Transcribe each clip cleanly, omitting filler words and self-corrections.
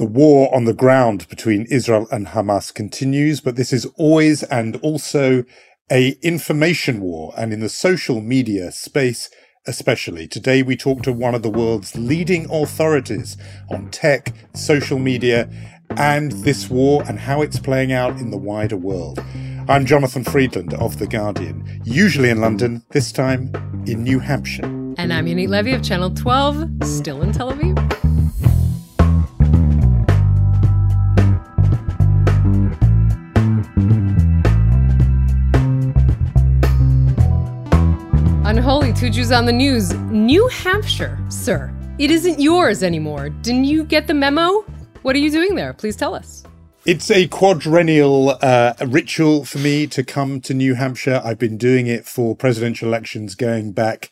The war on the ground between Israel and Hamas continues, but this is always and also an information war, and in the social media space especially. Today we talk to one of the world's leading authorities on tech, social media, and this war and how it's playing out in the wider world. I'm Jonathan Friedland of The Guardian, usually in London, this time in New Hampshire. And I'm Yonit Levy of Channel 12, still in Tel Aviv. Unholy, two Jews on the news. New Hampshire, sir. It isn't yours anymore. Didn't you get the memo? What are you doing there? Please tell us. It's a quadrennial ritual for me to come to New Hampshire. I've been doing it for presidential elections going back,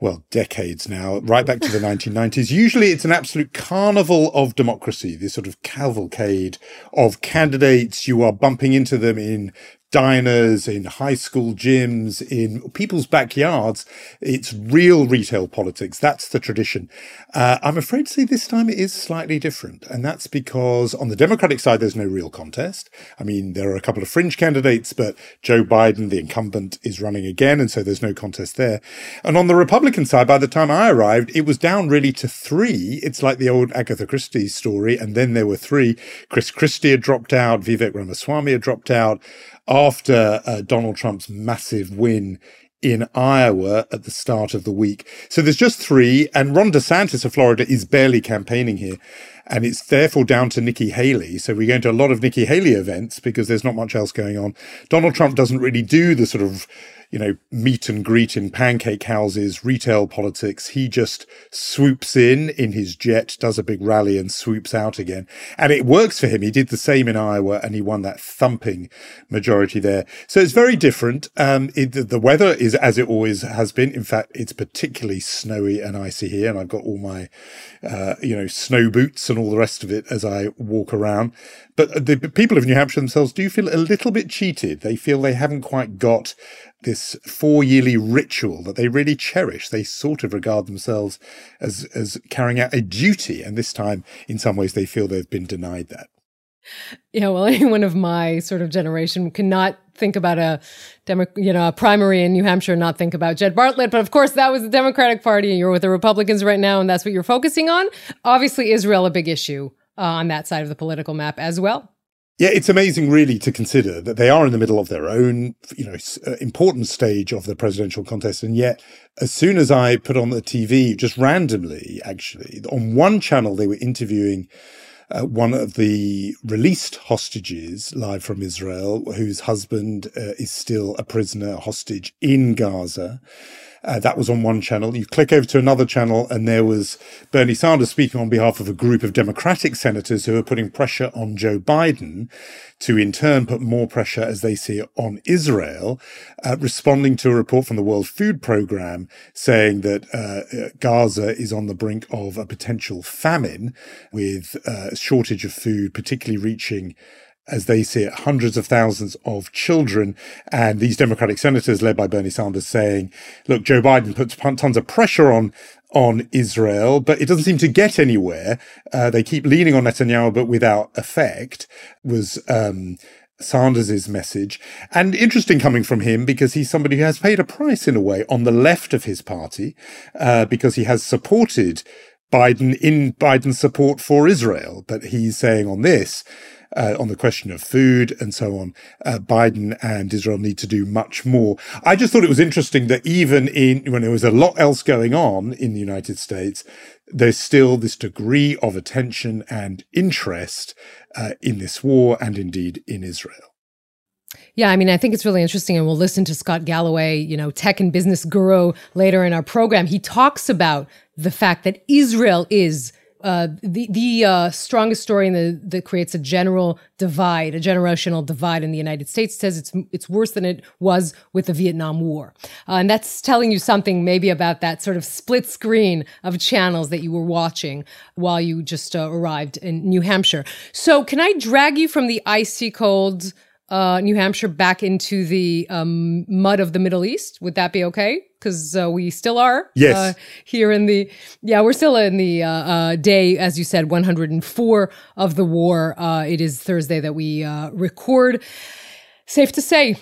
well, decades now, right back to the 1990s. Usually it's an absolute carnival of democracy, this sort of cavalcade of candidates. You are bumping into them in diners, in high school gyms, in people's backyards. It's real retail politics. That's the tradition. I'm afraid to say this time it is slightly different. And that's because on the Democratic side, there's no real contest. I mean, there are a couple of fringe candidates, but Joe Biden, the incumbent, is running again. And so there's no contest there. And on the Republican side, by the time I arrived, it was down really to three. It's like the old Agatha Christie story. And then there were three. Chris Christie had dropped out. Vivek Ramaswamy had dropped out. After Donald Trump's massive win in Iowa at the start of the week. So there's just three, and Ron DeSantis of Florida is barely campaigning here, and it's therefore down to Nikki Haley. So we're going to a lot of Nikki Haley events because there's not much else going on. Donald Trump doesn't really do the sort of, you know, meet and greet in pancake houses, retail politics. He just swoops in his jet, does a big rally and swoops out again. And it works for him. He did the same in Iowa and he won that thumping majority there. So it's very different. The weather is as it always has been. In fact, it's particularly snowy and icy here. And I've got all my, snow boots and all the rest of it as I walk around. But the people of New Hampshire themselves do feel a little bit cheated. They feel they haven't quite got this four-yearly ritual that they really cherish. They sort of regard themselves as carrying out a duty. And this time, in some ways, they feel they've been denied that. Yeah, well, anyone of my sort of generation cannot think about a primary in New Hampshire, not think about Jed Bartlett. But of course, that was the Democratic Party. You're with the Republicans right now, and that's what you're focusing on. Obviously, Israel, a big issue on that side of the political map as well. Yeah, it's amazing really to consider that they are in the middle of their own, important stage of the presidential contest. And yet, as soon as I put on the TV, just randomly, actually, on one channel, they were interviewing one of the released hostages live from Israel, whose husband is still a prisoner, a hostage in Gaza. That was on one channel. You click over to another channel and there was Bernie Sanders speaking on behalf of a group of Democratic senators who are putting pressure on Joe Biden to in turn put more pressure, as they see it, on Israel, responding to a report from the World Food Programme saying that Gaza is on the brink of a potential famine with a shortage of food, particularly reaching, as they see it, hundreds of thousands of children. And these Democratic senators led by Bernie Sanders saying, look, Joe Biden puts tons of pressure on Israel, but it doesn't seem to get anywhere. They keep leaning on Netanyahu, but without effect, was Sanders's message. And interesting coming from him because he's somebody who has paid a price in a way on the left of his party because he has supported Biden in Biden's support for Israel. But he's saying on this, on the question of food and so on, Biden and Israel need to do much more. I just thought it was interesting that even when there was a lot else going on in the United States, there's still this degree of attention and interest in this war and indeed in Israel. Yeah, I mean, I think it's really interesting. And we'll listen to Scott Galloway, tech and business guru later in our program. He talks about the fact that Israel is the strongest story that creates a general divide, a generational divide in the United States. Says it's worse than it was with the Vietnam War. And that's telling you something maybe about that sort of split screen of channels that you were watching while you just arrived in New Hampshire. So can I drag you from the icy cold New Hampshire back into the mud of the Middle East? Would that be okay? Because we still are. Yes. Here in the, yeah, we're still in the day, as you said, 104 of the war. It is Thursday that we record. Safe to say,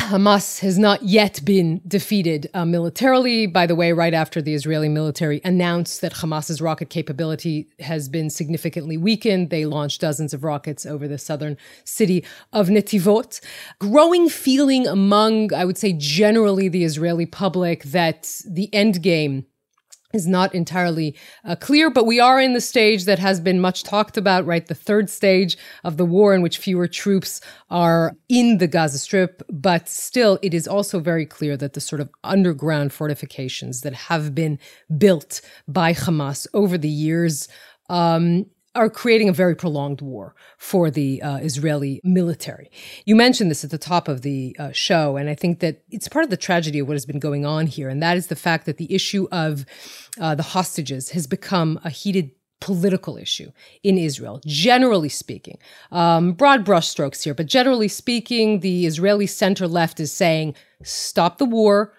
Hamas has not yet been defeated militarily. By the way, right after the Israeli military announced that Hamas's rocket capability has been significantly weakened, they launched dozens of rockets over the southern city of Netivot. Growing feeling among, I would say, generally the Israeli public that the end game is not entirely clear, but we are in the stage that has been much talked about, right? The third stage of the war in which fewer troops are in the Gaza Strip, but still it is also very clear that the sort of underground fortifications that have been built by Hamas over the years are creating a very prolonged war for the Israeli military. You mentioned this at the top of the show, and I think that it's part of the tragedy of what has been going on here, and that is the fact that the issue of the hostages has become a heated political issue in Israel, generally speaking. Broad brushstrokes here, but generally speaking, the Israeli center-left is saying, stop the war,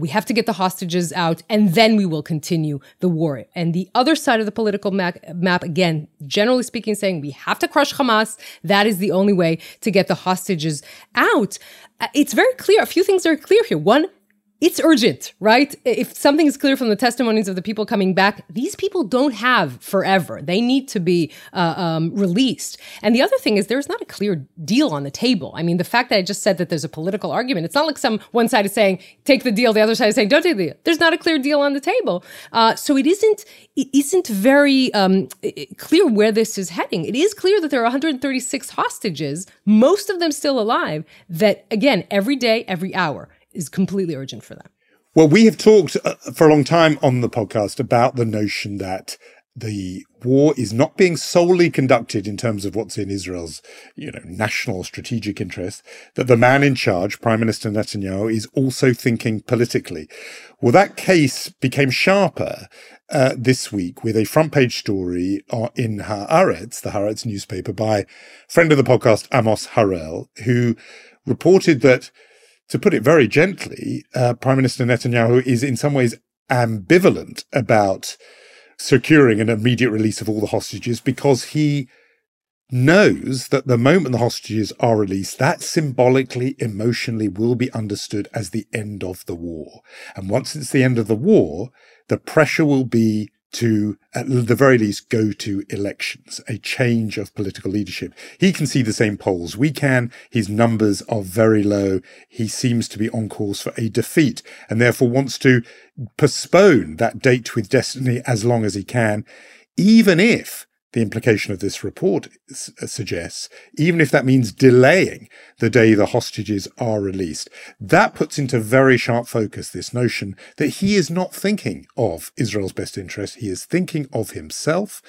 we have to get the hostages out, and then we will continue the war. And the other side of the political map, again, generally speaking, saying we have to crush Hamas. That is the only way to get the hostages out. It's very clear. A few things are clear here. One, it's urgent, right? If something is clear from the testimonies of the people coming back, these people don't have forever. They need to be released. And the other thing is there's not a clear deal on the table. I mean, the fact that I just said that there's a political argument, it's not like one side is saying, take the deal, the other side is saying, don't take the deal. There's not a clear deal on the table. So it isn't very clear where this is heading. It is clear that there are 136 hostages, most of them still alive, that, again, every day, every hour, is completely urgent for them. Well, we have talked for a long time on the podcast about the notion that the war is not being solely conducted in terms of what's in Israel's, national strategic interest, that the man in charge, Prime Minister Netanyahu, is also thinking politically. Well, that case became sharper this week with a front-page story in Haaretz, the Haaretz newspaper, by friend of the podcast, Amos Harel, who reported that, to put it very gently, Prime Minister Netanyahu is in some ways ambivalent about securing an immediate release of all the hostages because he knows that the moment the hostages are released, that symbolically, emotionally will be understood as the end of the war. And once it's the end of the war, the pressure will be to, at the very least, go to elections, a change of political leadership. He can see the same polls we can. His numbers are very low. He seems to be on course for a defeat and therefore wants to postpone that date with destiny as long as he can, even if the implication of this report suggests, even if that means delaying the day the hostages are released. That puts into very sharp focus this notion that he is not thinking of Israel's best interest. He is thinking of himself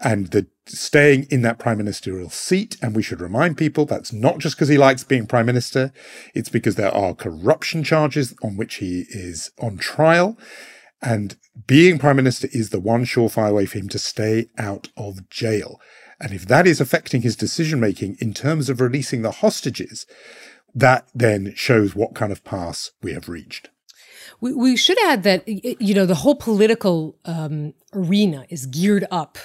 and the staying in that prime ministerial seat. And we should remind people that's not just because he likes being prime minister. It's because there are corruption charges on which he is on trial. And being prime minister is the one surefire way for him to stay out of jail. And if that is affecting his decision-making in terms of releasing the hostages, that then shows what kind of pass we have reached. We should add that, the whole political arena is geared up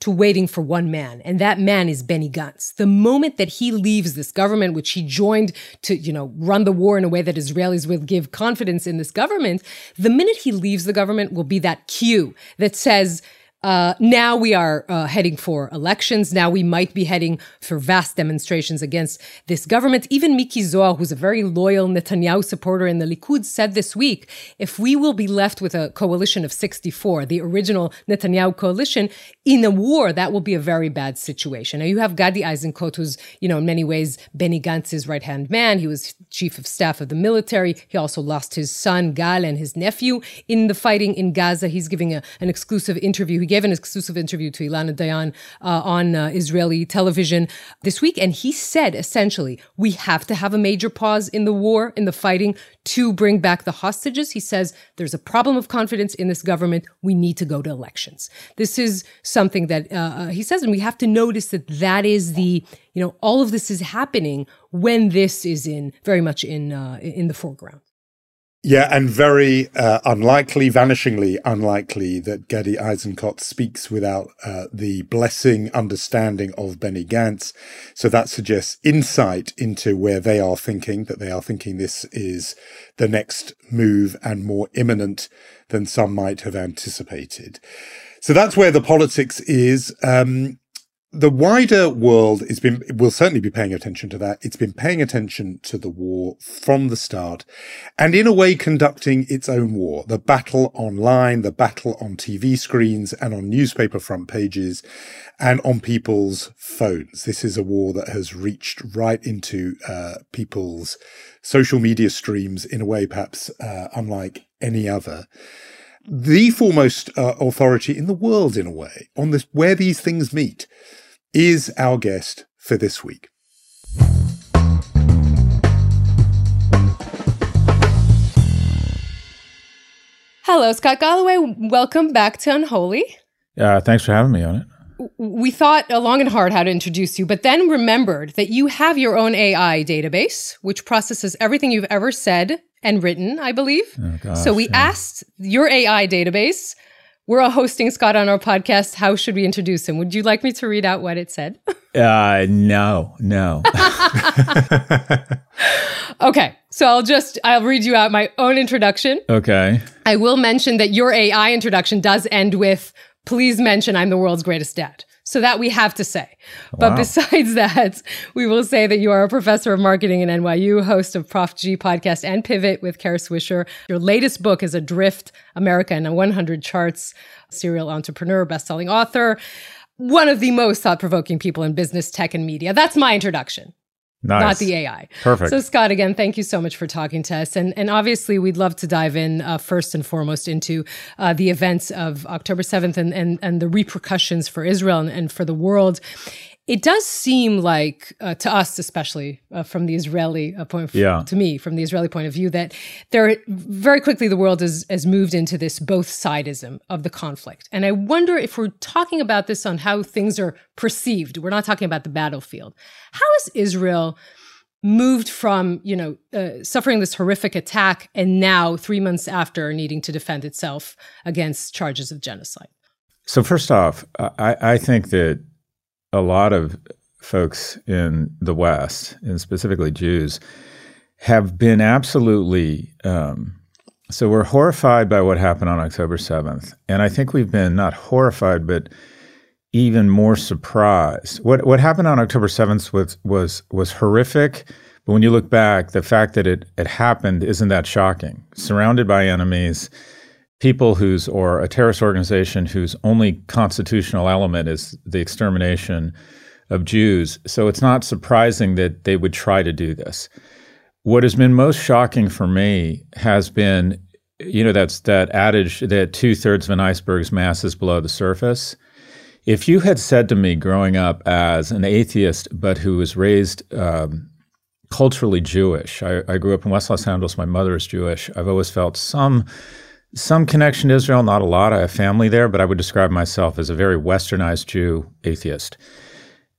to waiting for one man, and that man is Benny Gantz. The moment that he leaves this government, which he joined to, run the war in a way that Israelis will give confidence in this government, the minute he leaves the government will be that cue that says, now we are heading for elections. Now we might be heading for vast demonstrations against this government. Even Miki Zohar, who's a very loyal Netanyahu supporter in the Likud, said this week, if we will be left with a coalition of 64, the original Netanyahu coalition, in a war, that will be a very bad situation. Now you have Gadi Eisenkot, who's, in many ways, Benny Gantz's right-hand man. He was chief of staff of the military. He also lost his son, Gal, and his nephew in the fighting in Gaza. He's giving an exclusive interview. He gave an exclusive interview to Ilana Dayan on Israeli television this week, and he said, essentially, we have to have a major pause in the war, in the fighting, to bring back the hostages. He says, there's a problem of confidence in this government. We need to go to elections. This is something that he says, and we have to notice that that is the, you know, all of this is happening when this is in very much in the foreground. Yeah, and very unlikely, vanishingly unlikely, that Gadi Eisenkot speaks without the blessing, understanding of Benny Gantz. So that suggests insight into where they are thinking, that they are thinking this is the next move and more imminent than some might have anticipated. So that's where the politics is. The wider world will certainly be paying attention to that. It's been paying attention to the war from the start and in a way conducting its own war, the battle online, the battle on TV screens and on newspaper front pages and on people's phones. This is a war that has reached right into people's social media streams in a way perhaps unlike any other. The foremost authority in the world, in a way, on this, where these things meet, is our guest for this week. Hello, Scott Galloway. Welcome back to Unholy. Thanks for having me on it. We thought long and hard how to introduce you, but then remembered that you have your own AI database, which processes everything you've ever said and written, I believe. Oh, gosh, so we asked your AI database, we're hosting Scott on our podcast, how should we introduce him? Would you like me to read out what it said? No. Okay, so I'll read you out my own introduction. Okay. I will mention that your AI introduction does end with, please mention I'm the world's greatest dad. So that we have to say. But wow. Besides that, we will say that you are a professor of marketing at NYU, host of Prof G podcast and Pivot with Kara Swisher. Your latest book is Adrift, America in 100 Charts, serial entrepreneur, best-selling author, one of the most thought-provoking people in business, tech, and media. That's my introduction. Nice. Not the AI. Perfect. So Scott, again, thank you so much for talking to us. And obviously, we'd love to dive in first and foremost into the events of October 7th and the repercussions for Israel and for the world. It does seem like, to us especially, from the Israeli point, to me, from the Israeli point of view, that there very quickly the world has moved into this both-sidism of the conflict. And I wonder if we're talking about this on how things are perceived. We're not talking about the battlefield. How has Israel moved from, suffering this horrific attack and now 3 months after needing to defend itself against charges of genocide? So first off, I think that a lot of folks in the West, and specifically Jews, have been absolutely, so we're horrified by what happened on October 7th. And I think we've been not horrified, but even more surprised. What happened on October 7th was horrific, but when you look back, the fact that it happened isn't that shocking. Surrounded by enemies, people or a terrorist organization whose only constitutional element is the extermination of Jews. So it's not surprising that they would try to do this. What has been most shocking for me has been, that's that adage that 2/3 of an iceberg's mass is below the surface. If you had said to me growing up as an atheist, but who was raised culturally Jewish, I grew up in West Los Angeles, my mother is Jewish, I've always felt some connection to Israel, not a lot. I have family there, but I would describe myself as a very westernized Jew atheist.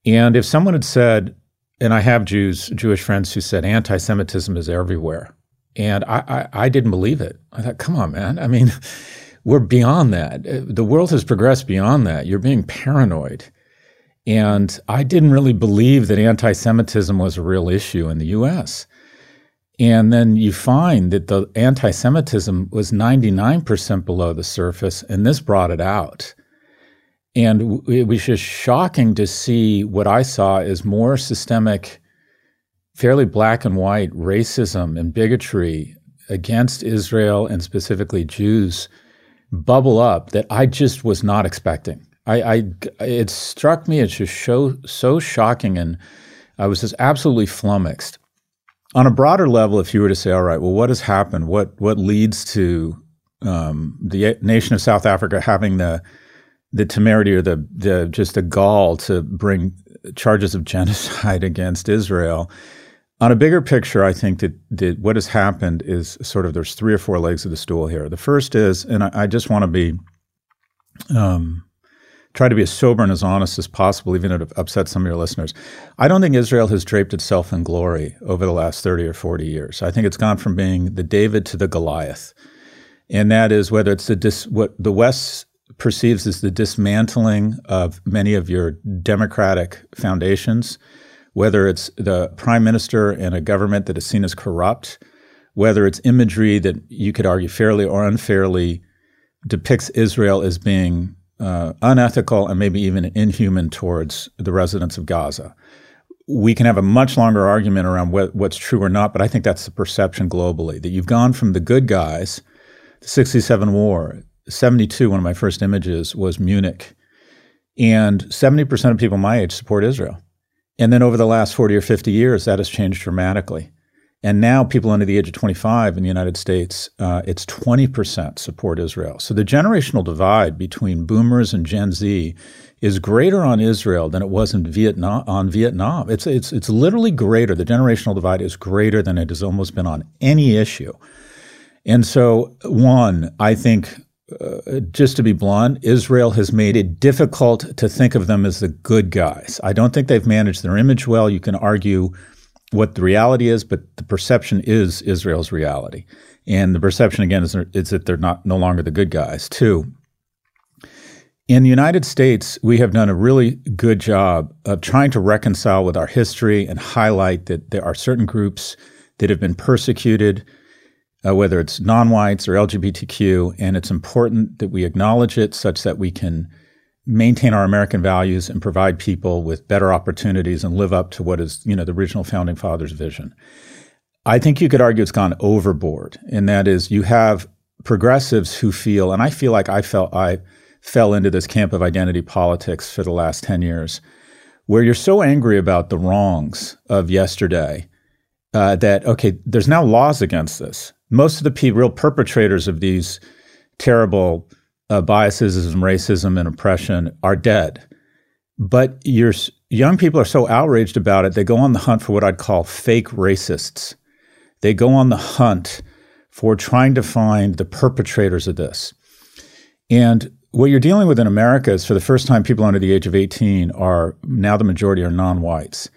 And if someone had said, and I have Jewish friends who said anti-Semitism is everywhere, and I didn't believe it. I thought, come on, man. I mean, we're beyond that. The world has progressed beyond that. You're being paranoid. And I didn't really believe that anti-Semitism was a real issue in the U.S., and then you find that the anti-Semitism was 99% below the surface, and this brought it out. And it was just shocking to see what I saw as more systemic, fairly black and white racism and bigotry against Israel and specifically Jews bubble up that I just was not expecting. It struck me as just so shocking, and I was just absolutely flummoxed. On a broader level, if you were to say, all right, well, what has happened? What leads to the nation of South Africa having the the temerity or the just the gall to bring charges of genocide against Israel. On a bigger picture, I think that what has happened is sort of there's three or four legs of the stool here. The first is, and I just want to be try to be as sober and as honest as possible, even if it upsets some of your listeners. I don't think Israel has draped itself in glory over the last 30 or 40 years. I think it's gone from being the David to the Goliath. And that is whether it's what the West perceives as the dismantling of many of your democratic foundations, whether it's the prime minister and a government that is seen as corrupt, whether it's imagery that you could argue fairly or unfairly depicts Israel as being unethical and maybe even inhuman towards the residents of Gaza. We can have a much longer argument around what's true or not, but I think that's the perception globally, that you've gone from the good guys, the 67 war, 72, one of my first images was Munich, and 70% of people my age support Israel. And then over the last 40 or 50 years, that has changed dramatically. And now people under the age of 25 in the United States, it's 20% support Israel. So the generational divide between boomers and Gen Z is greater on Israel than it was in Vietnam. It's literally greater. The generational divide is greater than it has almost been on any issue. And so, one, I think, just to be blunt, Israel has made it difficult to think of them as the good guys. I don't think they've managed their image well. You can argue what the reality is, but the perception is Israel's reality. And the perception, again, is that they're no longer the good guys. Two, in the United States, we have done a really good job of trying to reconcile with our history and highlight that there are certain groups that have been persecuted, whether it's non-whites or LGBTQ, and it's important that we acknowledge it such that we can maintain our American values and provide people with better opportunities and live up to what is, the original Founding Fathers' vision. I think you could argue it's gone overboard, and that is you have progressives who feel, and I feel like I fell into this camp of identity politics for the last 10 years, where you're so angry about the wrongs of yesterday that, okay, there's now laws against this. Most of the real perpetrators of these terrible biases and racism and oppression are dead. But your young people are so outraged about it, they go on the hunt for what I'd call fake racists. They go on the hunt for trying to find the perpetrators of this. And what you're dealing with in America is for the first time, people under the age of 18 are, now the majority are non-whites.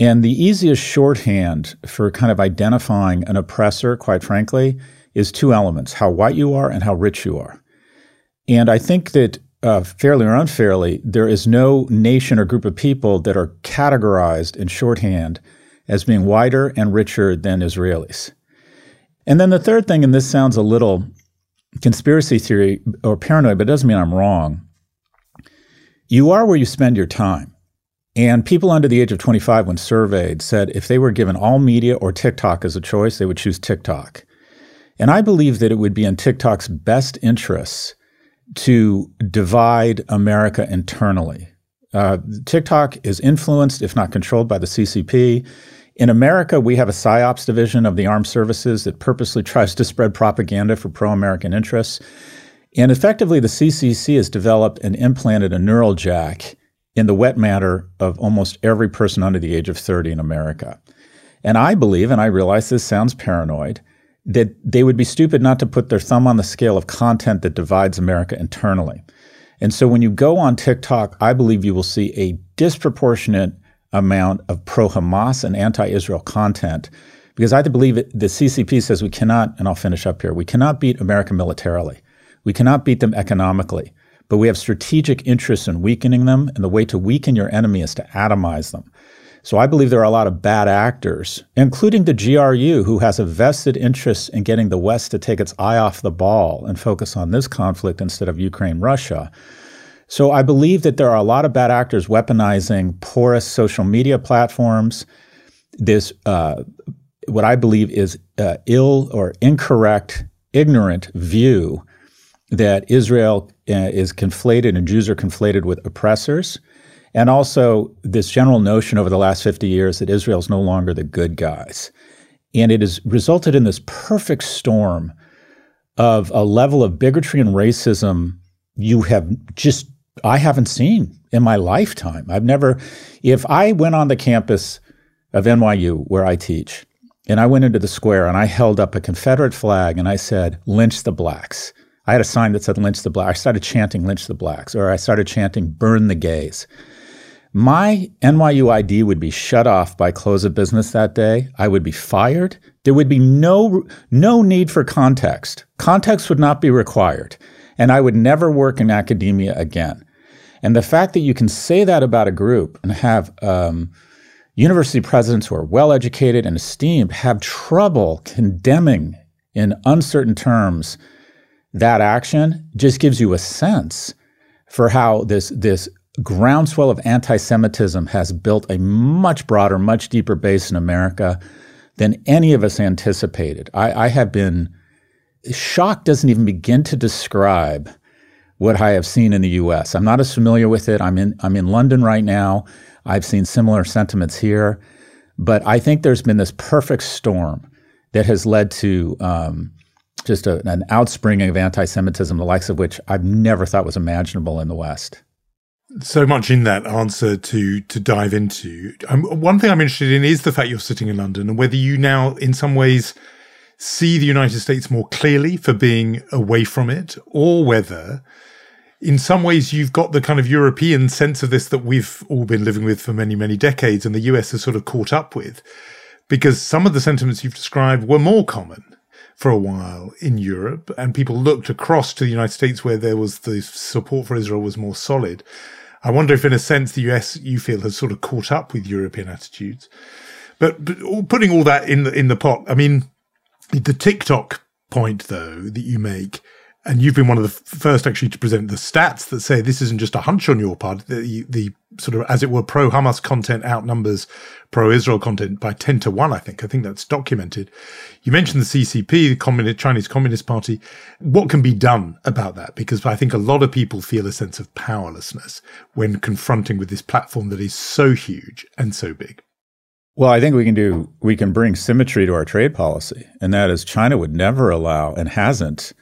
And the easiest shorthand for kind of identifying an oppressor, quite frankly, is two elements, how white you are and how rich you are. And I think that fairly or unfairly, there is no nation or group of people that are categorized in shorthand as being whiter and richer than Israelis. And then the third thing, and this sounds a little conspiracy theory or paranoid, but it doesn't mean I'm wrong. You are where you spend your time. And people under the age of 25, when surveyed, said if they were given all media or TikTok as a choice, they would choose TikTok. And I believe that it would be in TikTok's best interests to divide America internally. TikTok is influenced, if not controlled, by the CCP. In America, we have a PSYOPs division of the armed services that purposely tries to spread propaganda for pro-American interests. And effectively, the CCP has developed and implanted a neural jack in the wet matter of almost every person under the age of 30 in America. And I believe, and I realize this sounds paranoid, that they would be stupid not to put their thumb on the scale of content that divides America internally. And so when you go on TikTok, I believe you will see a disproportionate amount of pro-Hamas and anti-Israel content, because I believe the CCP says we cannot, and I'll finish up here, we cannot beat America militarily. We cannot beat them economically. But we have strategic interests in weakening them, and the way to weaken your enemy is to atomize them. So I believe there are a lot of bad actors, including the GRU, who has a vested interest in getting the West to take its eye off the ball and focus on this conflict instead of Ukraine-Russia. So I believe that there are a lot of bad actors weaponizing porous social media platforms, this what I believe is ill or incorrect, ignorant view that Israel is conflated and Jews are conflated with oppressors, and also this general notion over the last 50 years that Israel is no longer the good guys. And it has resulted in this perfect storm of a level of bigotry and racism you have just I haven't seen in my lifetime. I've never, if I went on the campus of NYU where I teach, and I went into the square and I held up a Confederate flag and I said, lynch the blacks. I had a sign that said lynch the blacks. I started chanting lynch the blacks, or I started chanting burn the gays. My NYU ID would be shut off by close of business that day. I would be fired. There would be no need for context. Context would not be required. And I would never work in academia again. And the fact that you can say that about a group and have university presidents who are well-educated and esteemed have trouble condemning in uncertain terms that action just gives you a sense for how this groundswell of anti-Semitism has built a much broader, much deeper base in America than any of us anticipated. I have been shock doesn't even begin to describe what I have seen in the U.S. I'm not as familiar with it. I'm in London right now. I've seen similar sentiments here. But I think there's been this perfect storm that has led to just an outspringing of anti-Semitism, the likes of which I've never thought was imaginable in the West. So much in that answer to dive into. One thing I'm interested in is the fact you're sitting in London and whether you now, in some ways, see the United States more clearly for being away from it, or whether in some ways you've got the kind of European sense of this that we've all been living with for many, many decades and the US has sort of caught up with, because some of the sentiments you've described were more common for a while in Europe and people looked across to the United States where there was the support for Israel was more solid. I wonder if in a sense the US, you feel, has sort of caught up with European attitudes. But putting all that in the pot, I mean, the TikTok point, though, that you make, and you've been one of the first actually to present the stats that say this isn't just a hunch on your part, the sort of, as it were, pro-Hamas content outnumbers pro-Israel content by 10-1, I think that's documented. You mentioned the CCP, the Chinese Communist Party. What can be done about that? Because I think a lot of people feel a sense of powerlessness when confronting with this platform that is so huge and so big. Well, I think we can bring symmetry to our trade policy, and that is China would never allow and hasn't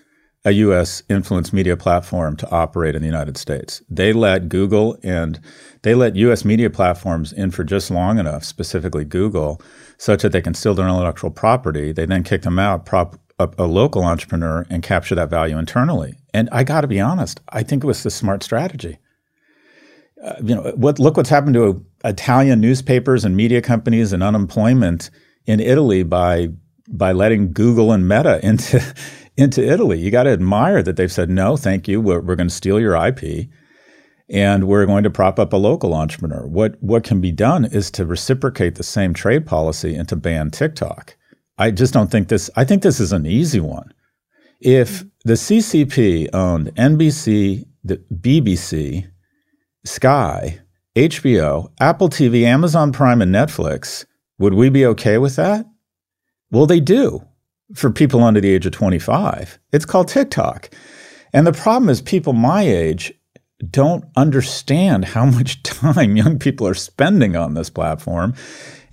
a U.S. influenced media platform to operate in the United States. They let Google and they let U.S. media platforms in for just long enough, specifically Google, such that they can steal their intellectual property. They then kick them out, prop up a local entrepreneur, and capture that value internally. And I got to be honest, I think it was the smart strategy. Look what's happened to Italian newspapers and media companies and unemployment in Italy by letting Google and Meta into Italy. You got to admire that they've said, no, thank you. We're going to steal your IP and we're going to prop up a local entrepreneur. What can be done is to reciprocate the same trade policy and to ban TikTok. I just don't think this – I think this is an easy one. If the CCP owned NBC, the BBC, Sky, HBO, Apple TV, Amazon Prime, and Netflix, would we be okay with that? Well, they do for people under the age of 25. It's called TikTok. And the problem is people my age don't understand how much time young people are spending on this platform.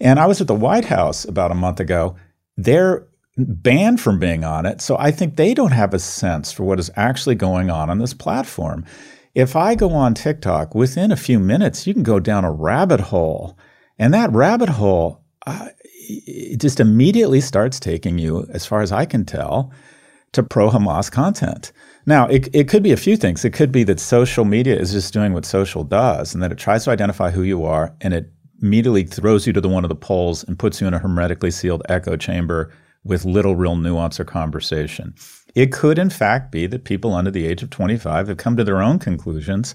And I was at the White House about a month ago. They're banned from being on it. So I think they don't have a sense for what is actually going on this platform. If I go on TikTok, within a few minutes, you can go down a rabbit hole. And that rabbit hole it just immediately starts taking you, as far as I can tell, to pro-Hamas content. Now, it could be a few things. It could be that social media is just doing what social does and that it tries to identify who you are and it immediately throws you to the one of the polls and puts you in a hermetically sealed echo chamber with little real nuance or conversation. It could, in fact, be that people under the age of 25 have come to their own conclusions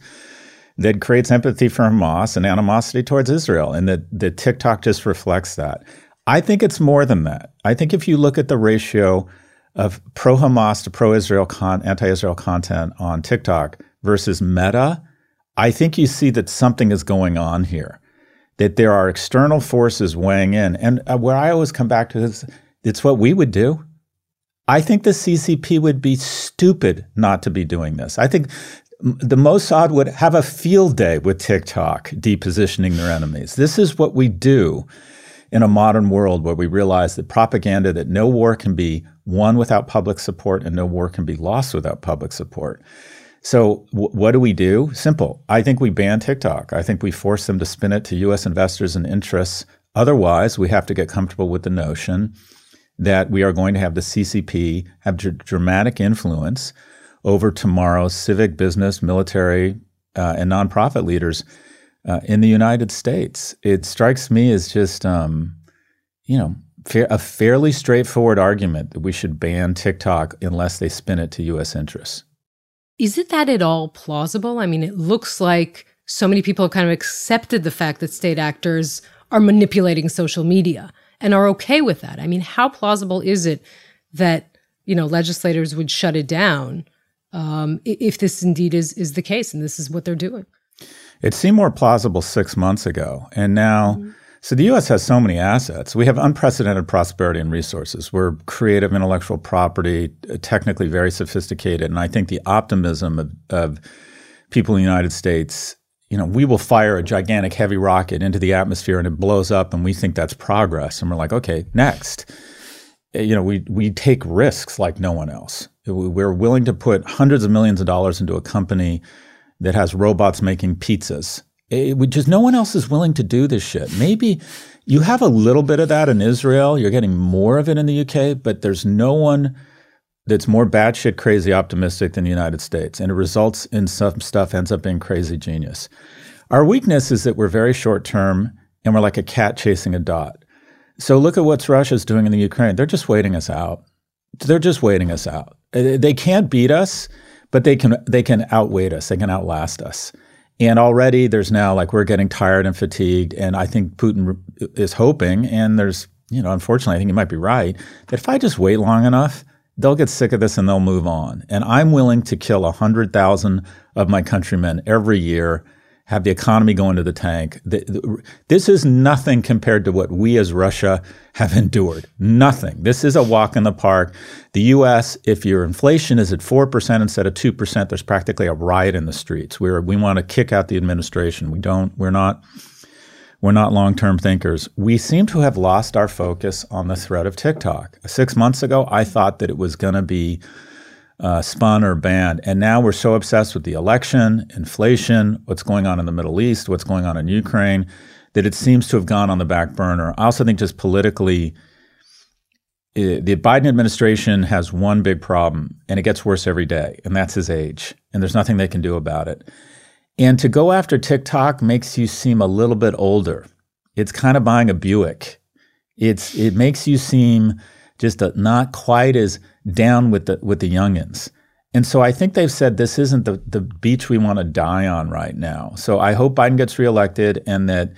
that creates empathy for Hamas and animosity towards Israel, and that TikTok just reflects that. I think it's more than that. I think if you look at the ratio of pro-Hamas to pro-Israel anti-Israel content on TikTok versus Meta, I think you see that something is going on here, that there are external forces weighing in. And where I always come back to this, it's what we would do. I think the CCP would be stupid not to be doing this. I think the Mossad would have a field day with TikTok depositioning their enemies. This is what we do in a modern world where we realize that propaganda, that no war can be won without public support and no war can be lost without public support. So what do we do? Simple. I think we ban TikTok. I think we force them to spin it to U.S. investors and interests. Otherwise, we have to get comfortable with the notion that we are going to have the CCP have dramatic influence over tomorrow's civic, business, military, and nonprofit leaders in the United States. It strikes me as just, a fairly straightforward argument that we should ban TikTok unless they spin it to U.S. interests. Is it that at all plausible? I mean, it looks like so many people have kind of accepted the fact that state actors are manipulating social media and are okay with that. I mean, how plausible is it that, legislators would shut it down if this indeed is the case and this is what they're doing? It seemed more plausible 6 months ago. And now, so the U.S. has so many assets. We have unprecedented prosperity and resources. We're creative, intellectual property, technically very sophisticated. And I think the optimism of people in the United States, we will fire a gigantic heavy rocket into the atmosphere and it blows up and we think that's progress. And we're like, okay, next. We take risks like no one else. We're willing to put hundreds of millions of dollars into a company that has robots making pizzas. No one else is willing to do this shit. Maybe you have a little bit of that in Israel. You're getting more of it in the UK, but there's no one that's more batshit crazy optimistic than the United States. And it results in some stuff ends up being crazy genius. Our weakness is that we're very short term and we're like a cat chasing a dot. So look at what Russia's doing in the Ukraine. They're just waiting us out. They can't beat us, but they can outweight us. They can outlast us. And already there's now we're getting tired and fatigued. And I think Putin is hoping, and there's, unfortunately, I think he might be right, that if I just wait long enough, they'll get sick of this and they'll move on. And I'm willing to kill 100,000 of my countrymen every year, have the economy go into the tank. This is nothing compared to what we as Russia have endured. Nothing. This is a walk in the park. The U.S., if your inflation is at 4% instead of 2%, there's practically a riot in the streets. We want to kick out the administration. We're not long-term thinkers. We seem to have lost our focus on the threat of TikTok. 6 months ago, I thought that it was going to be spun or banned. And now we're so obsessed with the election, inflation, what's going on in the Middle East, what's going on in Ukraine, that it seems to have gone on the back burner. I also think just politically, the Biden administration has one big problem, and it gets worse every day, and that's his age. And there's nothing they can do about it. And to go after TikTok makes you seem a little bit older. It's kind of buying a Buick. It makes you seem just not quite as down with the youngins. And so I think they've said this isn't the beach we want to die on right now. So I hope Biden gets reelected and that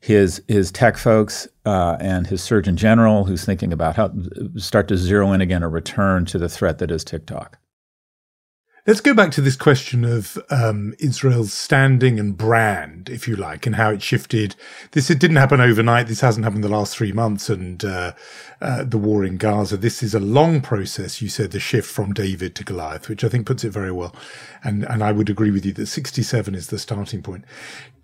his tech folks and his Surgeon General, who's thinking about how start to zero in again or return to the threat that is TikTok. Let's go back to this question of Israel's standing and brand, if you like, and how it shifted. It didn't happen overnight. This hasn't happened the last 3 months and the war in Gaza. This is a long process, you said, the shift from David to Goliath, which I think puts it very well. And I would agree with you that 67 is the starting point.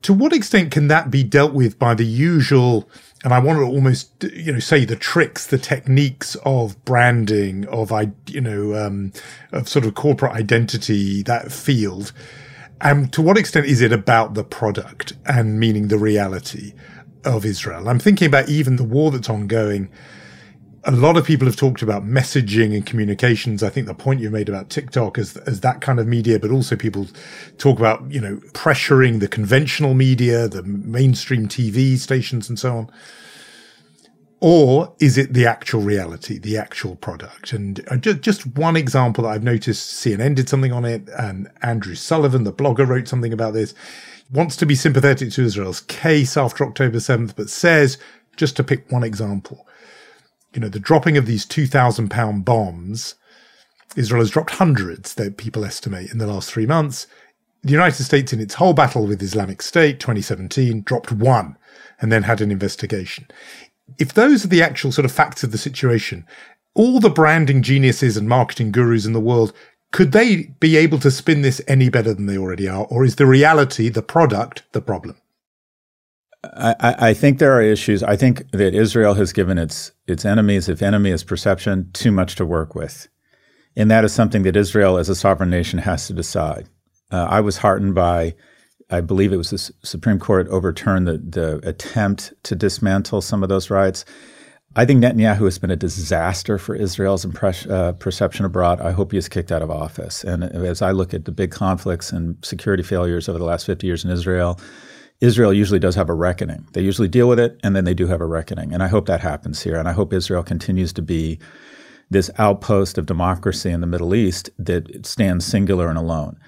To what extent can that be dealt with by the usual, and I want to almost, say the tricks, the techniques of branding, of sort of corporate identity, that field. And to what extent is it about the product and meaning the reality of Israel? I'm thinking about even the war that's ongoing. A lot of people have talked about messaging and communications. I think the point you made about TikTok as that kind of media, but also people talk about, pressuring the conventional media, the mainstream TV stations and so on. Or is it the actual reality, the actual product? And just one example that I've noticed, CNN did something on it, and Andrew Sullivan, the blogger, wrote something about this, wants to be sympathetic to Israel's case after October 7th, but says, just to pick one example, the dropping of these 2,000-pound bombs, Israel has dropped hundreds, that people estimate, in the last 3 months. The United States, in its whole battle with Islamic State, 2017, dropped one and then had an investigation. If those are the actual sort of facts of the situation, all the branding geniuses and marketing gurus in the world, could they be able to spin this any better than they already are? Or is the reality, the product, the problem? I think there are issues. I think that Israel has given its enemies, if enemy is perception, too much to work with. And that is something that Israel as a sovereign nation has to decide. I was heartened by, I believe it was the Supreme Court overturned the attempt to dismantle some of those rights. I think Netanyahu has been a disaster for Israel's perception abroad. I hope he is kicked out of office. And as I look at the big conflicts and security failures over the last 50 years in Israel, Israel usually does have a reckoning. They usually deal with it, and then they do have a reckoning. And I hope that happens here. And I hope Israel continues to be this outpost of democracy in the Middle East that stands singular and alone.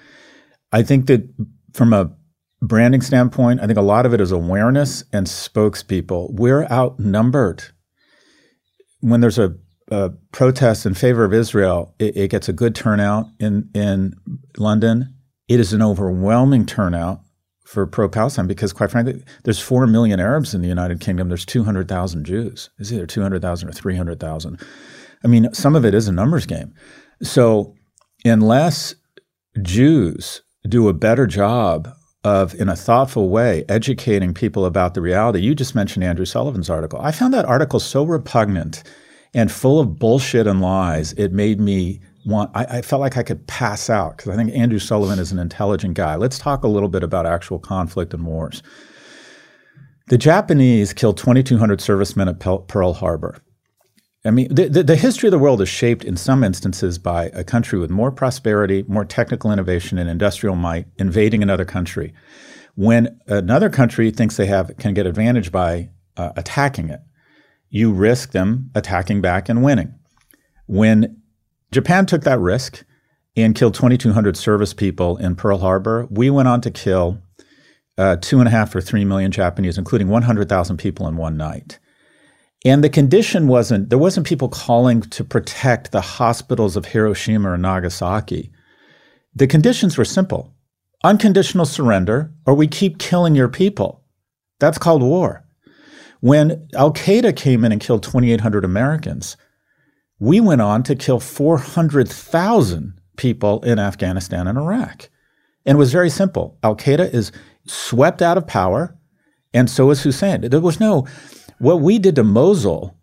I think that from a branding standpoint, I think a lot of it is awareness and spokespeople. We're outnumbered. When there's a protest in favor of Israel, it gets a good turnout in London. It is an overwhelming turnout for pro-Palestine because, quite frankly, there's 4 million Arabs in the United Kingdom. There's 200,000 Jews. It's either 200,000 or 300,000. I mean, some of it is a numbers game. So unless Jews do a better job of, in a thoughtful way, educating people about the reality. You just mentioned Andrew Sullivan's article. I found that article so repugnant and full of bullshit and lies, it made me want, I felt like I could pass out because I think Andrew Sullivan is an intelligent guy. Let's talk a little bit about actual conflict and wars. The Japanese killed 2,200 servicemen at Pearl Harbor. I mean, the history of the world is shaped in some instances by a country with more prosperity, more technical innovation, and industrial might invading another country. When another country thinks they can get advantage by attacking it, you risk them attacking back and winning. When Japan took that risk and killed 2,200 service people in Pearl Harbor, we went on to kill 2.5 or 3 million Japanese, including 100,000 people in one night. And the condition wasn't, there wasn't people calling to protect the hospitals of Hiroshima or Nagasaki. The conditions were simple. Unconditional surrender, or we keep killing your people. That's called war. When Al-Qaeda came in and killed 2,800 Americans, we went on to kill 400,000 people in Afghanistan and Iraq. And it was very simple. Al-Qaeda is swept out of power, and so is Hussein. There was no... What we did to Mosul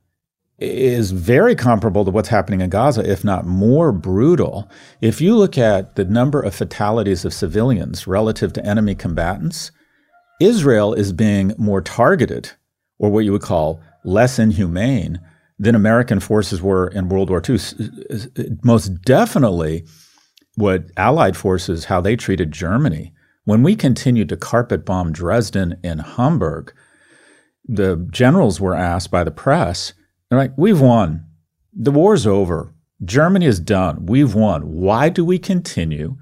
is very comparable to what's happening in Gaza, if not more brutal. If you look at the number of fatalities of civilians relative to enemy combatants, Israel is being more targeted, or what you would call less inhumane, than American forces were in World War II. Most definitely what Allied forces, how they treated Germany. When we continued to carpet bomb Dresden and Hamburg, the generals were asked by the press, they're like, we've won. The war's over. Germany is done. We've won. Why do we continue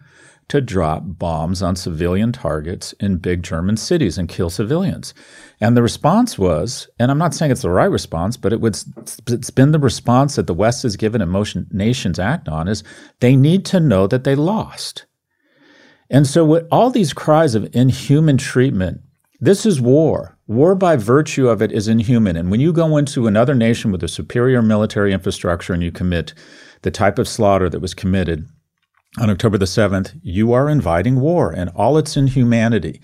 to drop bombs on civilian targets in big German cities and kill civilians? And the response was, and I'm not saying it's the right response, but it's been the response that the West has given and most nations act on, is they need to know that they lost. And so with all these cries of inhuman treatment, this is war. War by virtue of it is inhuman. And when you go into another nation with a superior military infrastructure and you commit the type of slaughter that was committed on October the 7th, you are inviting war and all its inhumanity.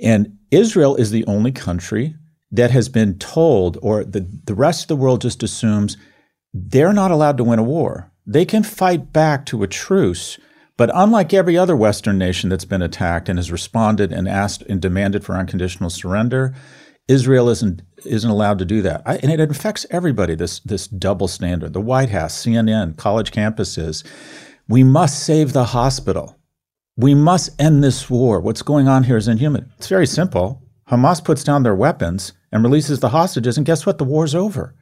And Israel is the only country that has been told, or the rest of the world just assumes they're not allowed to win a war. They can fight back to a truce. But unlike every other Western nation that's been attacked and has responded and asked and demanded for unconditional surrender, Israel isn't allowed to do that. And it affects everybody, this double standard. The White House, CNN, college campuses. We must save the hospital. We must end this war. What's going on here is inhuman. It's very simple. Hamas puts down their weapons and releases the hostages, and guess what? The war's over.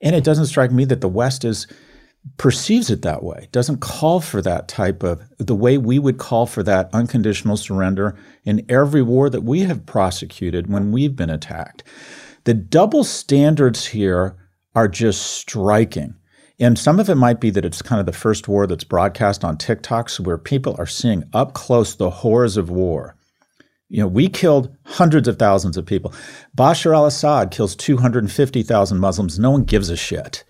And it doesn't strike me that the West perceives it that way, doesn't call for that type of, the way we would call for that unconditional surrender in every war that we have prosecuted when we've been attacked. The double standards here are just striking. And some of it might be that it's kind of the first war that's broadcast on TikTok, so where people are seeing up close the horrors of war. You know, we killed hundreds of thousands of people. Bashar al-Assad kills 250,000 Muslims. No one gives a shit.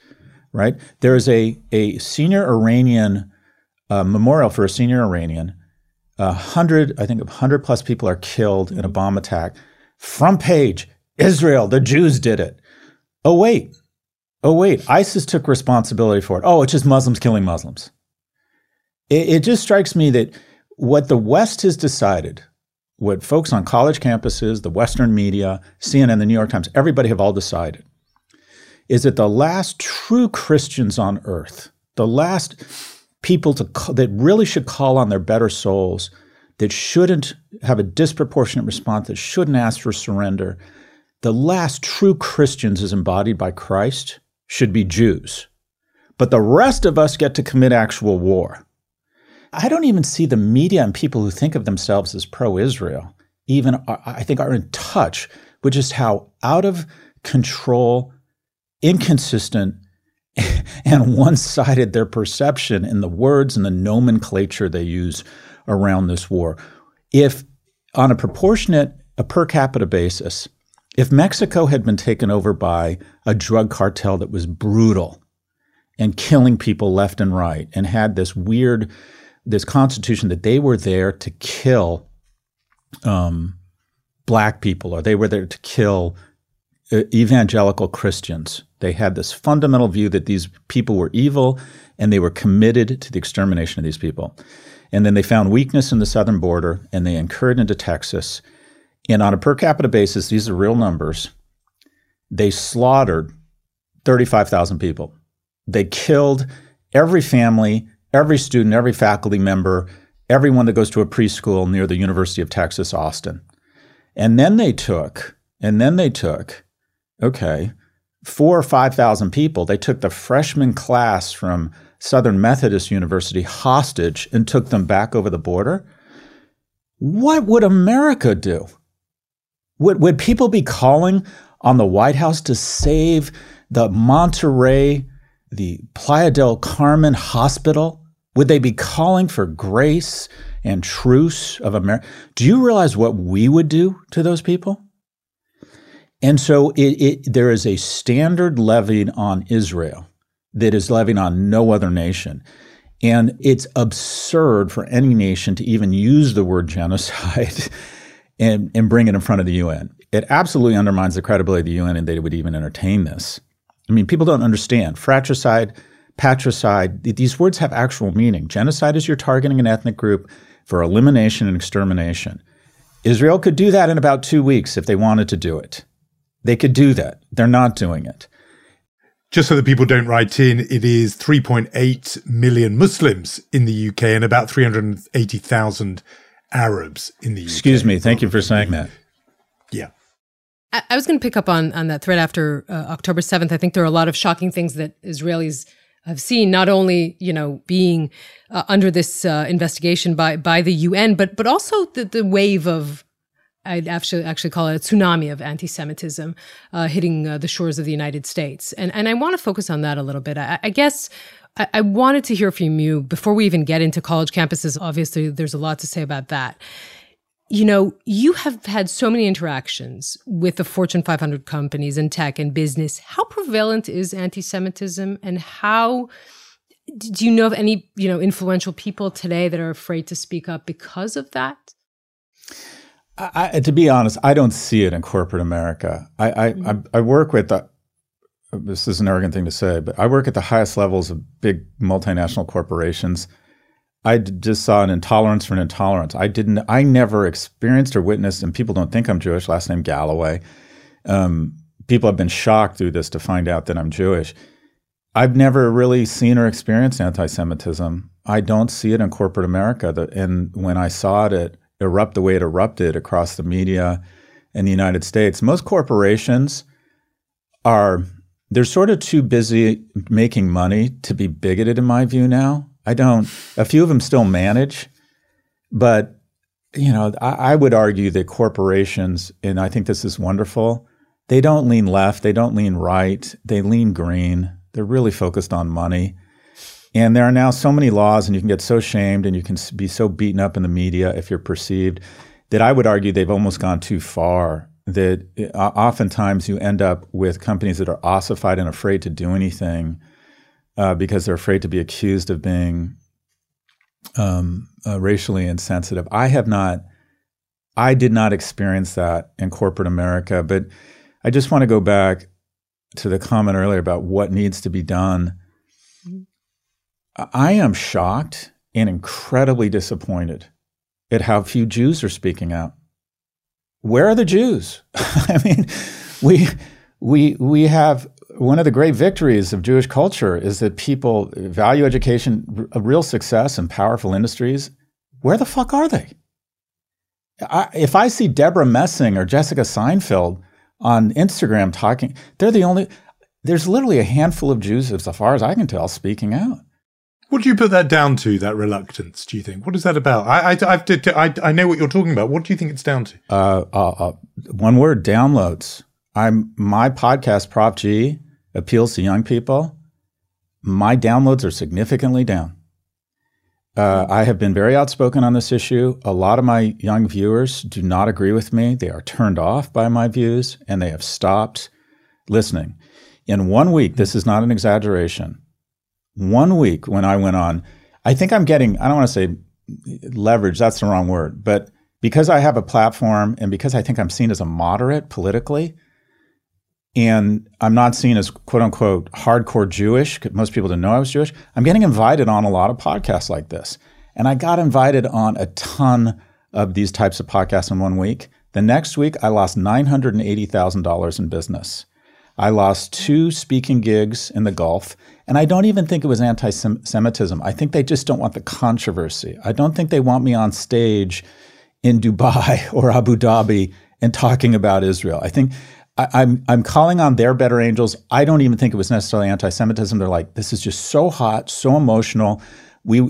Right? There is a senior Iranian memorial for a senior Iranian. 100 plus people are killed in a bomb attack. Front page, Israel, the Jews did it. Oh, wait. ISIS took responsibility for it. Oh, it's just Muslims killing Muslims. It just strikes me that What the West has decided, what folks on college campuses, the Western media, CNN, the New York Times, everybody have all decided, is that the last true Christians on earth, the last people that really should call on their better souls, that shouldn't have a disproportionate response, that shouldn't ask for surrender, the last true Christians as embodied by Christ should be Jews. But the rest of us get to commit actual war. I don't even see the media and people who think of themselves as pro-Israel even, I think, are in touch with just how out of control, inconsistent, and one-sided their perception in the words and the nomenclature they use around this war. If on a proportionate, a per capita basis, if Mexico had been taken over by a drug cartel that was brutal and killing people left and right and had this weird, this constitution that they were there to kill black people, or they were there to kill evangelical Christians. They had this fundamental view that these people were evil and they were committed to the extermination of these people. And then they found weakness in the southern border and they incurred into Texas. And on a per capita basis, these are real numbers, they slaughtered 35,000 people. They killed every family, every student, every faculty member, everyone that goes to a preschool near the University of Texas, Austin. And then they took, okay, 4,000 or 5,000 people. They took the freshman class from Southern Methodist University hostage and took them back over the border. What would America do? Would people be calling on the White House to save the Monterey, the Playa del Carmen hospital? Would they be calling for grace and truce of America? Do you realize what we would do to those people? And so there is a standard levied on Israel that is levied on no other nation. And it's absurd for any nation to even use the word genocide and bring it in front of the UN. It absolutely undermines the credibility of the UN and they would even entertain this. I mean, people don't understand. Fratricide, patricide, these words have actual meaning. Genocide is you're targeting an ethnic group for elimination and extermination. Israel could do that in about 2 weeks if they wanted to do it. They could do that. They're not doing it. Just so that people don't write in, it is 3.8 million Muslims in the UK and about 380,000 Arabs in the UK. Excuse me. Thank you for saying that. Yeah. I was going to pick up on that thread after October 7th. I think there are a lot of shocking things that Israelis have seen, not only, you know, being under this investigation by the UN, but also the wave of, I'd actually call it a tsunami of anti-Semitism hitting the shores of the United States. And I want to focus on that a little bit. I guess I wanted to hear from you before we even get into college campuses. Obviously, there's a lot to say about that. You know, you have had so many interactions with the Fortune 500 companies in tech and business. How prevalent is anti-Semitism, and how do you know of any, you know, influential people today that are afraid to speak up because of that? To be honest, I don't see it in corporate America. I work with this is an arrogant thing to say, but I work at the highest levels of big multinational corporations. I just saw an intolerance for an intolerance. I never experienced or witnessed, and people don't think I'm Jewish, last name Galloway. People have been shocked through this to find out that I'm Jewish. I've never really seen or experienced anti-Semitism. I don't see it in corporate America. And when I saw it erupt the way it erupted across the media in the United States, most corporations they're sort of too busy making money to be bigoted, in my view now. A few of them still manage, but, you know, I would argue that corporations, and I think this is wonderful, they don't lean left, they don't lean right, they lean green. They're really focused on money. And there are now so many laws, and you can get so shamed and you can be so beaten up in the media if you're perceived, that I would argue they've almost gone too far, that oftentimes you end up with companies that are ossified and afraid to do anything because they're afraid to be accused of being racially insensitive. I did not experience that in corporate America, but I just want to go back to the comment earlier about what needs to be done. I am shocked and incredibly disappointed at how few Jews are speaking out. Where are the Jews? I mean, we have one of the great victories of Jewish culture is that people value education, a real success, and powerful industries. Where the fuck are they? If I see Deborah Messing or Jessica Seinfeld on Instagram talking, they're the only. There's literally a handful of Jews, as far as I can tell, speaking out. What do you put that down to? That reluctance? Do you think? What is that about? I know what you're talking about. What do you think it's down to? One word: downloads. My podcast, Prop G, appeals to young people. My downloads are significantly down. I have been very outspoken on this issue. A lot of my young viewers do not agree with me. They are turned off by my views, and they have stopped listening. In 1 week, this is not an exaggeration, 1 week when I went on, I think I'm getting, I don't want to say leverage, that's the wrong word, but because I have a platform and because I think I'm seen as a moderate politically, and I'm not seen as quote-unquote hardcore Jewish, because most people didn't know I was Jewish, I'm getting invited on a lot of podcasts like this. And I got invited on a ton of these types of podcasts in 1 week. The next week, I lost $980,000 in business. I lost 2 speaking gigs in the Gulf. And I don't even think it was anti-Semitism. I think they just don't want the controversy. I don't think they want me on stage in Dubai or Abu Dhabi and talking about Israel. I think I'm calling on their better angels. I don't even think it was necessarily anti-Semitism. They're like, this is just so hot, so emotional.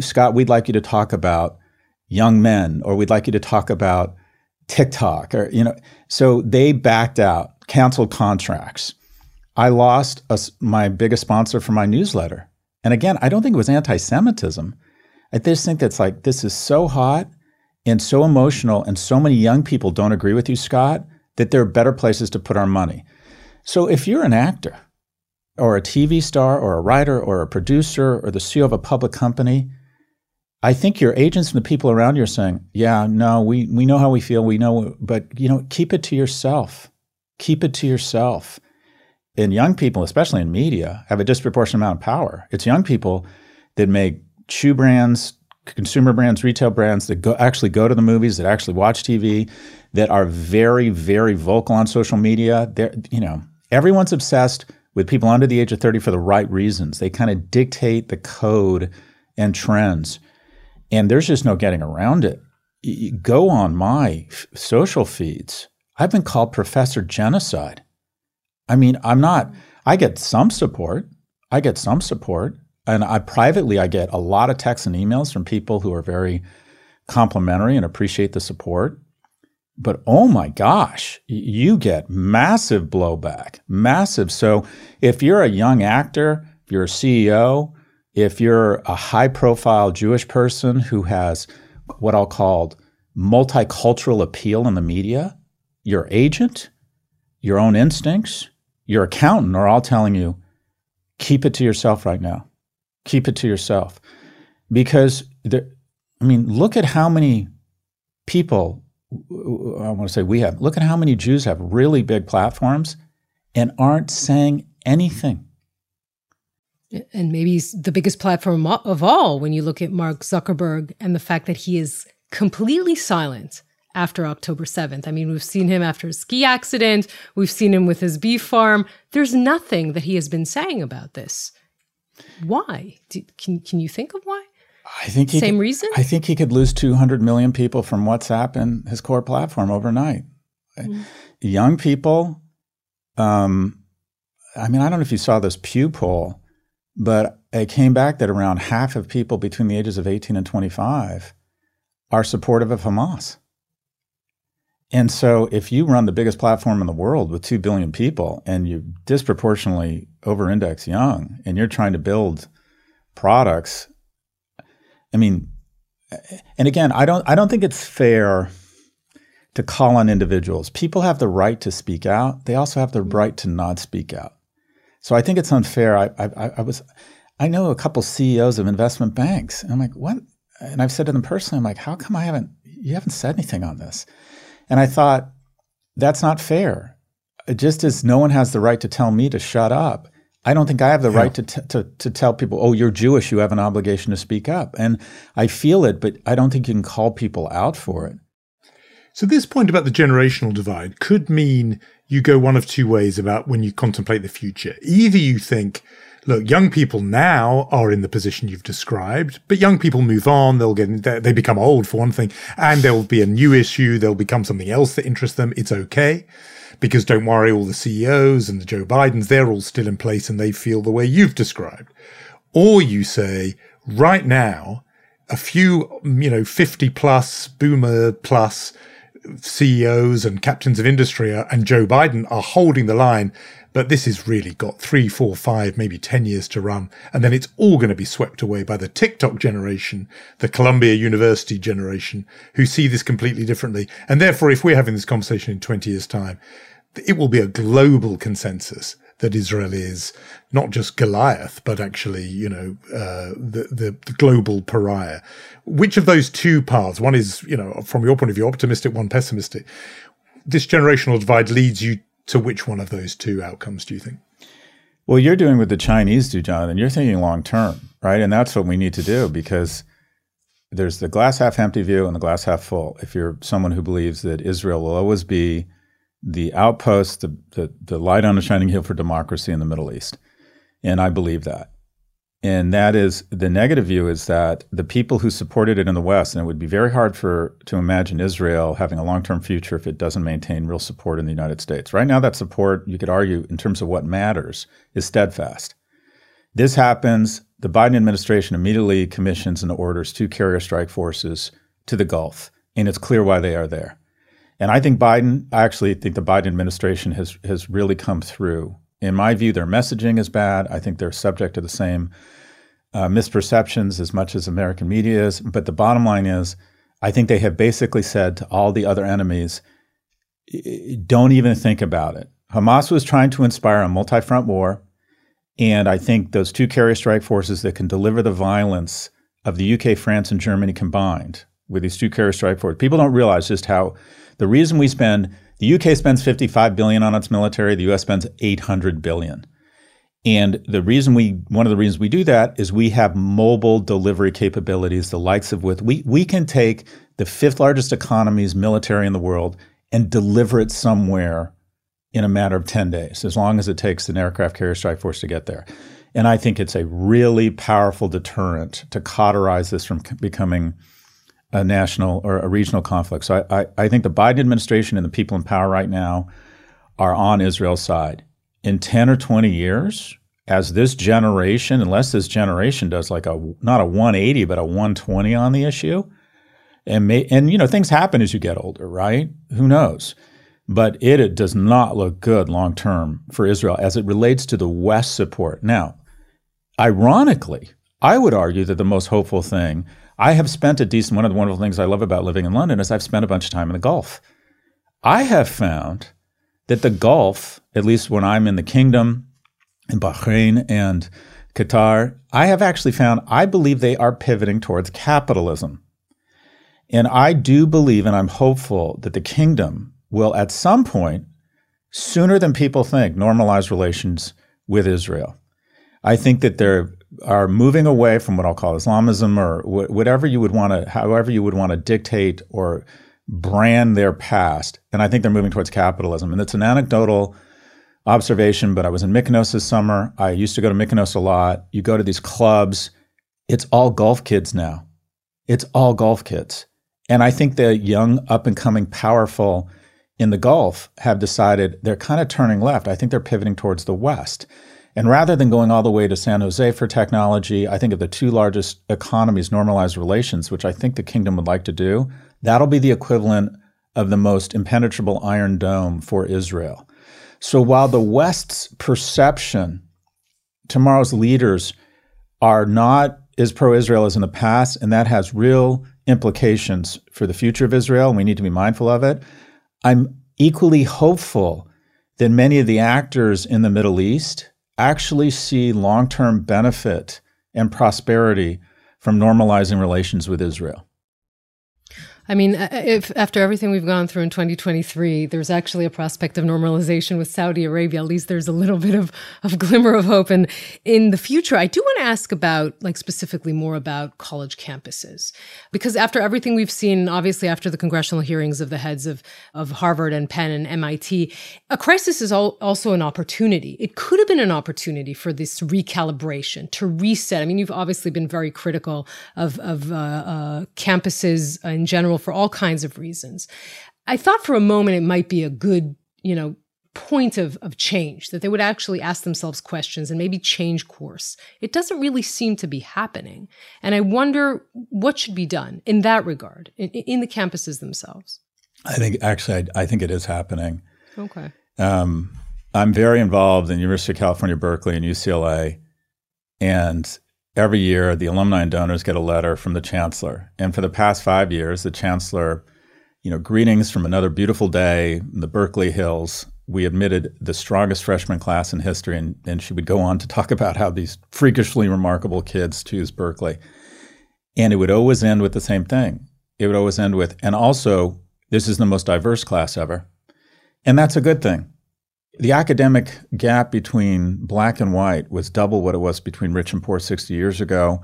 Scott, we'd like you to talk about young men, or we'd like you to talk about TikTok, or So they backed out, canceled contracts. I lost my biggest sponsor for my newsletter. And again, I don't think it was anti-Semitism. I just think that's like, this is so hot and so emotional, and so many young people don't agree with you, Scott, that there are better places to put our money. So if you're an actor or a TV star or a writer or a producer or the CEO of a public company, I think your agents and the people around you are saying, yeah, no, we know how we feel, we know, but keep it to yourself. Keep it to yourself. And young people, especially in media, have a disproportionate amount of power. It's young people that make shoe brands, consumer brands, retail brands, that actually go to the movies, that actually watch TV, that are very, very vocal on social media. Everyone's obsessed with people under the age of 30 for the right reasons. They kind of dictate the code and trends. And there's just no getting around it. You go on my social feeds. I've been called Professor Genocide. I mean, I get some support. And I get a lot of texts and emails from people who are very complimentary and appreciate the support. But oh my gosh, you get massive blowback, massive. So if you're a young actor, if you're a CEO, if you're a high-profile Jewish person who has what I'll call multicultural appeal in the media, your agent, your own instincts, your accountant are all telling you, keep it to yourself right now. Keep it to yourself. Because, look at how many people, look at how many Jews have really big platforms and aren't saying anything. And maybe the biggest platform of all, when you look at Mark Zuckerberg and the fact that he is completely silent after October 7th. I mean, we've seen him after a ski accident. We've seen him with his beef farm. There's nothing that he has been saying about this. Why? Can you think of why? I think reason? I think he could lose 200 million people from WhatsApp and his core platform overnight. Mm. Young people, I don't know if you saw this Pew poll, but it came back that around half of people between the ages of 18 and 25 are supportive of Hamas. And so if you run the biggest platform in the world with 2 billion people and you disproportionately over-index young and you're trying to build products, and again, I don't think it's fair to call on individuals. People have the right to speak out. They also have the right to not speak out. So I think it's unfair. I know a couple CEOs of investment banks, and I'm like, what? And I've said to them personally, I'm like, how come you haven't said anything on this? And I thought, that's not fair. Just as no one has the right to tell me to shut up, I don't think I have the right to tell people, oh, you're Jewish, you have an obligation to speak up. And I feel it, but I don't think you can call people out for it. So this point about the generational divide could mean you go one of two ways about when you contemplate the future. Either you think, look, young people now are in the position you've described, but young people move on, they become old for one thing, and there'll be a new issue, there'll become something else that interests them, it's okay. Because don't worry, all the CEOs and the Joe Bidens, they're all still in place and they feel the way you've described. Or you say, right now, a few, 50 plus, boomer plus CEOs and captains of industry and Joe Biden are holding the line, but this has really got 3, 4, 5, maybe 10 years to run. And then it's all going to be swept away by the TikTok generation, the Columbia University generation, who see this completely differently. And therefore, if we're having this conversation in 20 years' time, it will be a global consensus that Israel is not just Goliath, but actually, the global pariah. Which of those two paths, one is, from your point of view, optimistic, one pessimistic, this generational divide leads you to which one of those two outcomes, do you think? Well, you're doing what the Chinese do, Jonathan. You're thinking long term, right? And that's what we need to do, because there's the glass half empty view and the glass half full. If you're someone who believes that Israel will always be the outpost, the light on a shining hill for democracy in the Middle East. And I believe that. And that is, the negative view is that the people who supported it in the West, and it would be very hard to imagine Israel having a long-term future if it doesn't maintain real support in the United States. Right now, that support, you could argue, in terms of what matters, is steadfast. This happens, the Biden administration immediately commissions and orders 2 carrier strike forces to the Gulf, and it's clear why they are there. And I actually think the Biden administration has really come through. In my view, their messaging is bad. I think they're subject to the same misperceptions as much as American media is. But the bottom line is, I think they have basically said to all the other enemies, don't even think about it. Hamas was trying to inspire a multi-front war. And I think those 2 carrier strike forces that can deliver the violence of the UK, France, and Germany combined with these 2 carrier strike forces, people don't realize just how the reason the UK spends $55 billion on its military, the US spends $800 billion. And one of the reasons we do that is we have mobile delivery capabilities, the likes of which we can take the 5th largest economy's military in the world and deliver it somewhere in a matter of 10 days, as long as it takes an aircraft carrier strike force to get there. And I think it's a really powerful deterrent to cauterize this from becoming a national or a regional conflict. So I think the Biden administration and the people in power right now are on Israel's side. In 10 or 20 years, as this generation, unless this generation does like not a 180, but a 120 on the issue, and things happen as you get older, right? Who knows? But it does not look good long-term for Israel as it relates to the West support. Now, ironically, I would argue that the most hopeful thing I have spent one of the wonderful things I love about living in London is I've spent a bunch of time in the Gulf. I have found that the Gulf, at least when I'm in the Kingdom, in Bahrain and Qatar, I believe they are pivoting towards capitalism. And I do believe, and I'm hopeful, that the Kingdom will at some point, sooner than people think, normalize relations with Israel. I think that they're are moving away from what I'll call Islamism or however you would want to dictate or brand their past. And I think they're moving towards capitalism. And it's an anecdotal observation, but I was in Mykonos this summer. I used to go to Mykonos a lot. You go to these clubs. It's all Gulf kids now. And I think the young, up-and-coming, powerful in the Gulf have decided they're kind of turning left. I think they're pivoting towards the West. And rather than going all the way to San Jose for technology, I think if the 2 largest economies normalize relations, which I think the Kingdom would like to do, that'll be the equivalent of the most impenetrable Iron Dome for Israel. So while the West's perception, tomorrow's leaders are not as pro-Israel as in the past, and that has real implications for the future of Israel, and we need to be mindful of it, I'm equally hopeful that many of the actors in the Middle East actually see long-term benefit and prosperity from normalizing relations with Israel. I mean, if after everything we've gone through in 2023, there's actually a prospect of normalization with Saudi Arabia, at least there's a little bit of glimmer of hope. And in the future, I do want to ask about, like, specifically more about college campuses, because after everything we've seen, obviously after the congressional hearings of the heads of Harvard and Penn and MIT, a crisis is also an opportunity. It could have been an opportunity for this recalibration, to reset. I mean, you've obviously been very critical of campuses in general for all kinds of reasons. I thought for a moment it might be a good, point of change, that they would actually ask themselves questions and maybe change course. It doesn't really seem to be happening. And I wonder what should be done in that regard, in the campuses themselves. I think, actually, I think it is happening. Okay. I'm very involved in University of California, Berkeley and UCLA. And every year, the alumni and donors get a letter from the chancellor. And for the past 5 years, the chancellor, greetings from another beautiful day in the Berkeley Hills. We admitted the strongest freshman class in history. And she would go on to talk about how these freakishly remarkable kids choose Berkeley. And it would always end with the same thing. It would always end with, and also, this is the most diverse class ever. And that's a good thing. The academic gap between black and white was double what it was between rich and poor 60 years ago.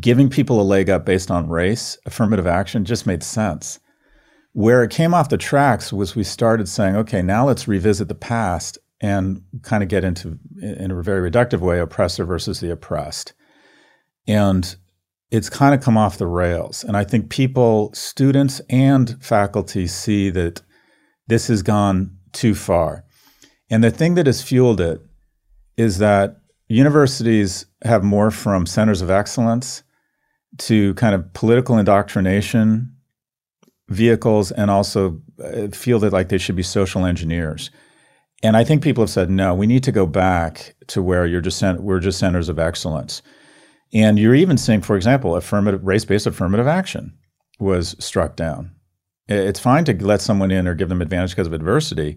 Giving people a leg up based on race, affirmative action, just made sense. Where it came off the tracks was we started saying, okay, now let's revisit the past and kind of get into, in a very reductive way, oppressor versus the oppressed. And it's kind of come off the rails. And I think people, students and faculty, see that this has gone too far. And the thing that has fueled it is that universities have more from centers of excellence to kind of political indoctrination vehicles, and also feel that like they should be social engineers. And I think people have said, no, we need to go back to where we're just centers of excellence. And you're even seeing, for example, race-based affirmative action was struck down. It's fine to let someone in or give them advantage because of adversity.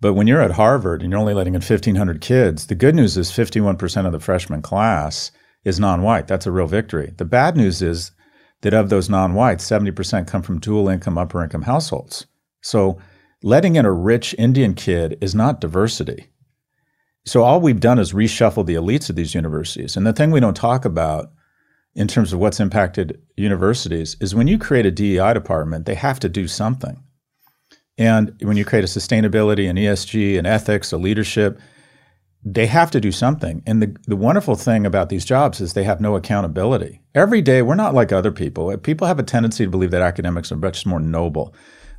But when you're at Harvard and you're only letting in 1,500 kids, the good news is 51% of the freshman class is non-white. That's a real victory. The bad news is that of those non-whites, 70% come from dual-income, upper-income households. So letting in a rich Indian kid is not diversity. So all we've done is reshuffle the elites of these universities. And the thing we don't talk about in terms of what's impacted universities is when you create a DEI department, they have to do something. And when you create a sustainability, an ESG, an ethics, a leadership, they have to do something. And the wonderful thing about these jobs is they have no accountability. Every day, we're not like other people. People have a tendency to believe that academics are much more noble.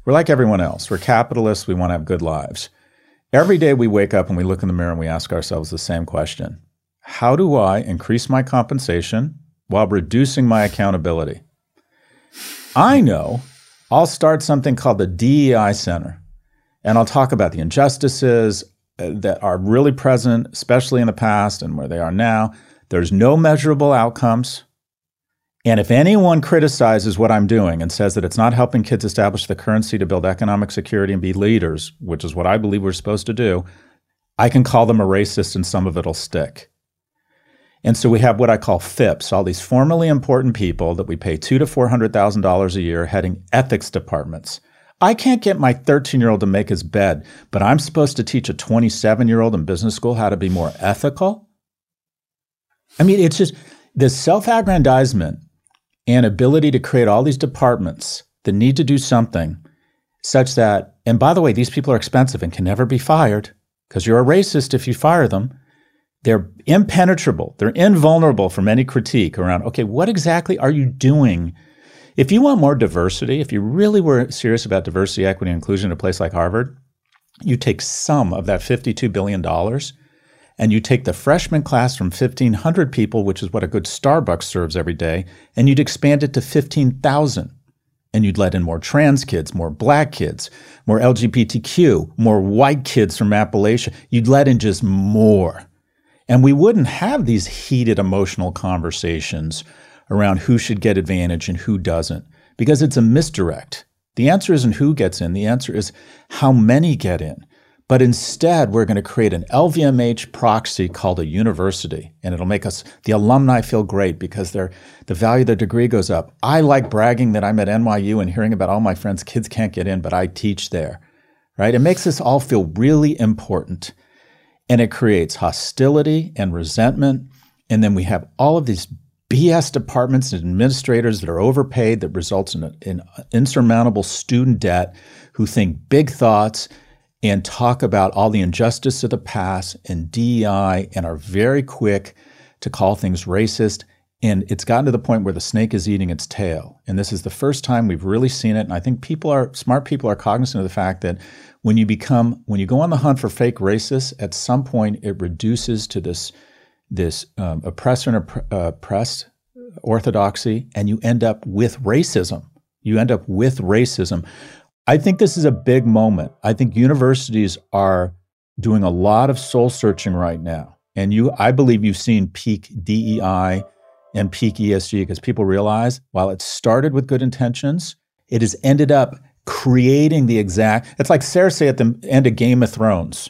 We're like everyone else. We're capitalists. We want to have good lives. Every day we wake up and we look in the mirror and we ask ourselves the same question. How do I increase my compensation while reducing my accountability? I know. I'll start something called the DEI Center, and I'll talk about the injustices that are really present, especially in the past and where they are now. There's no measurable outcomes. And if anyone criticizes what I'm doing and says that it's not helping kids establish the currency to build economic security and be leaders, which is what I believe we're supposed to do, I can call them a racist and some of it'll stick. And so we have what I call FIPS, all these formally important people that we pay $200,000 to $400,000 a year heading ethics departments. I can't get my 13-year-old to make his bed, but I'm supposed to teach a 27-year-old in business school how to be more ethical? I mean, it's just this self-aggrandizement and ability to create all these departments that need to do something such that, and by the way, these people are expensive and can never be fired because you're a racist if you fire them. They're impenetrable. They're invulnerable from any critique around, okay, what exactly are you doing? If you want more diversity, if you really were serious about diversity, equity, and inclusion at a place like Harvard, you take some of that $52 billion and you take the freshman class from 1,500 people, which is what a good Starbucks serves every day, and you'd expand it to 15,000. And you'd let in more trans kids, more black kids, more LGBTQ, more white kids from Appalachia. You'd let in just more. And we wouldn't have these heated emotional conversations around who should get advantage and who doesn't, because it's a misdirect. The answer isn't who gets in. The answer is how many get in. But instead, we're going to create an LVMH proxy called a university, and it'll make us, the alumni, feel great because the value of their degree goes up. I like bragging that I'm at NYU and hearing about all my friends' kids can't get in, but I teach there, right? It makes us all feel really important, and it creates hostility and resentment, and then we have all of these BS departments and administrators that are overpaid that results in insurmountable student debt who think big thoughts and talk about all the injustice of the past and DEI and are very quick to call things racist. And it's gotten to the point where the snake is eating its tail. And this is the first time we've really seen it. And I think smart people are cognizant of the fact that when you go on the hunt for fake racists, at some point it reduces to this oppressor and oppressed orthodoxy, and you end up with racism. I think this is a big moment. I think universities are doing a lot of soul searching right now. And I believe you've seen peak DEI and peak ESG because people realize while it started with good intentions, it has ended up creating it's like Cersei at the end of Game of Thrones.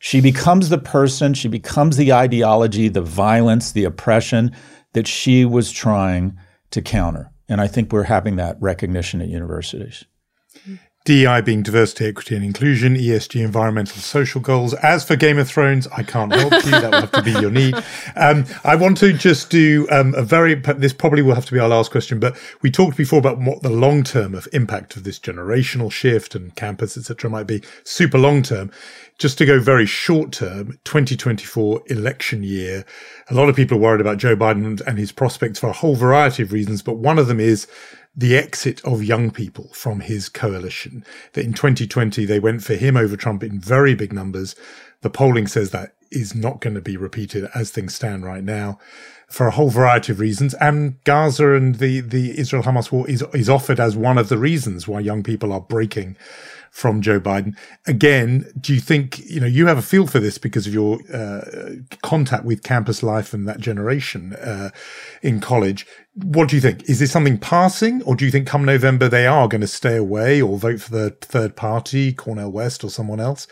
She becomes the person, she becomes the ideology, the violence, the oppression that she was trying to counter. And I think we're having that recognition at universities. DEI being diversity, equity, and inclusion, ESG, environmental, social goals. As for Game of Thrones, I can't help you. That will have to be your need. I want to just do this probably will have to be our last question, but we talked before about what the long-term of impact of this generational shift and campus, etc., might be. Super long-term. Just to go very short-term, 2024 election year. A lot of people are worried about Joe Biden and his prospects for a whole variety of reasons, but one of them is the exit of young people from his coalition. That in 2020, they went for him over Trump in very big numbers. The polling says that is not going to be repeated as things stand right now for a whole variety of reasons. And Gaza and the Israel-Hamas war is offered as one of the reasons why young people are breaking from Joe Biden. Again, do you think, you have a feel for this because of your contact with campus life and that generation in college. What do you think? Is this something passing, or do you think come November they are going to stay away or vote for the third party, Cornel West or someone else?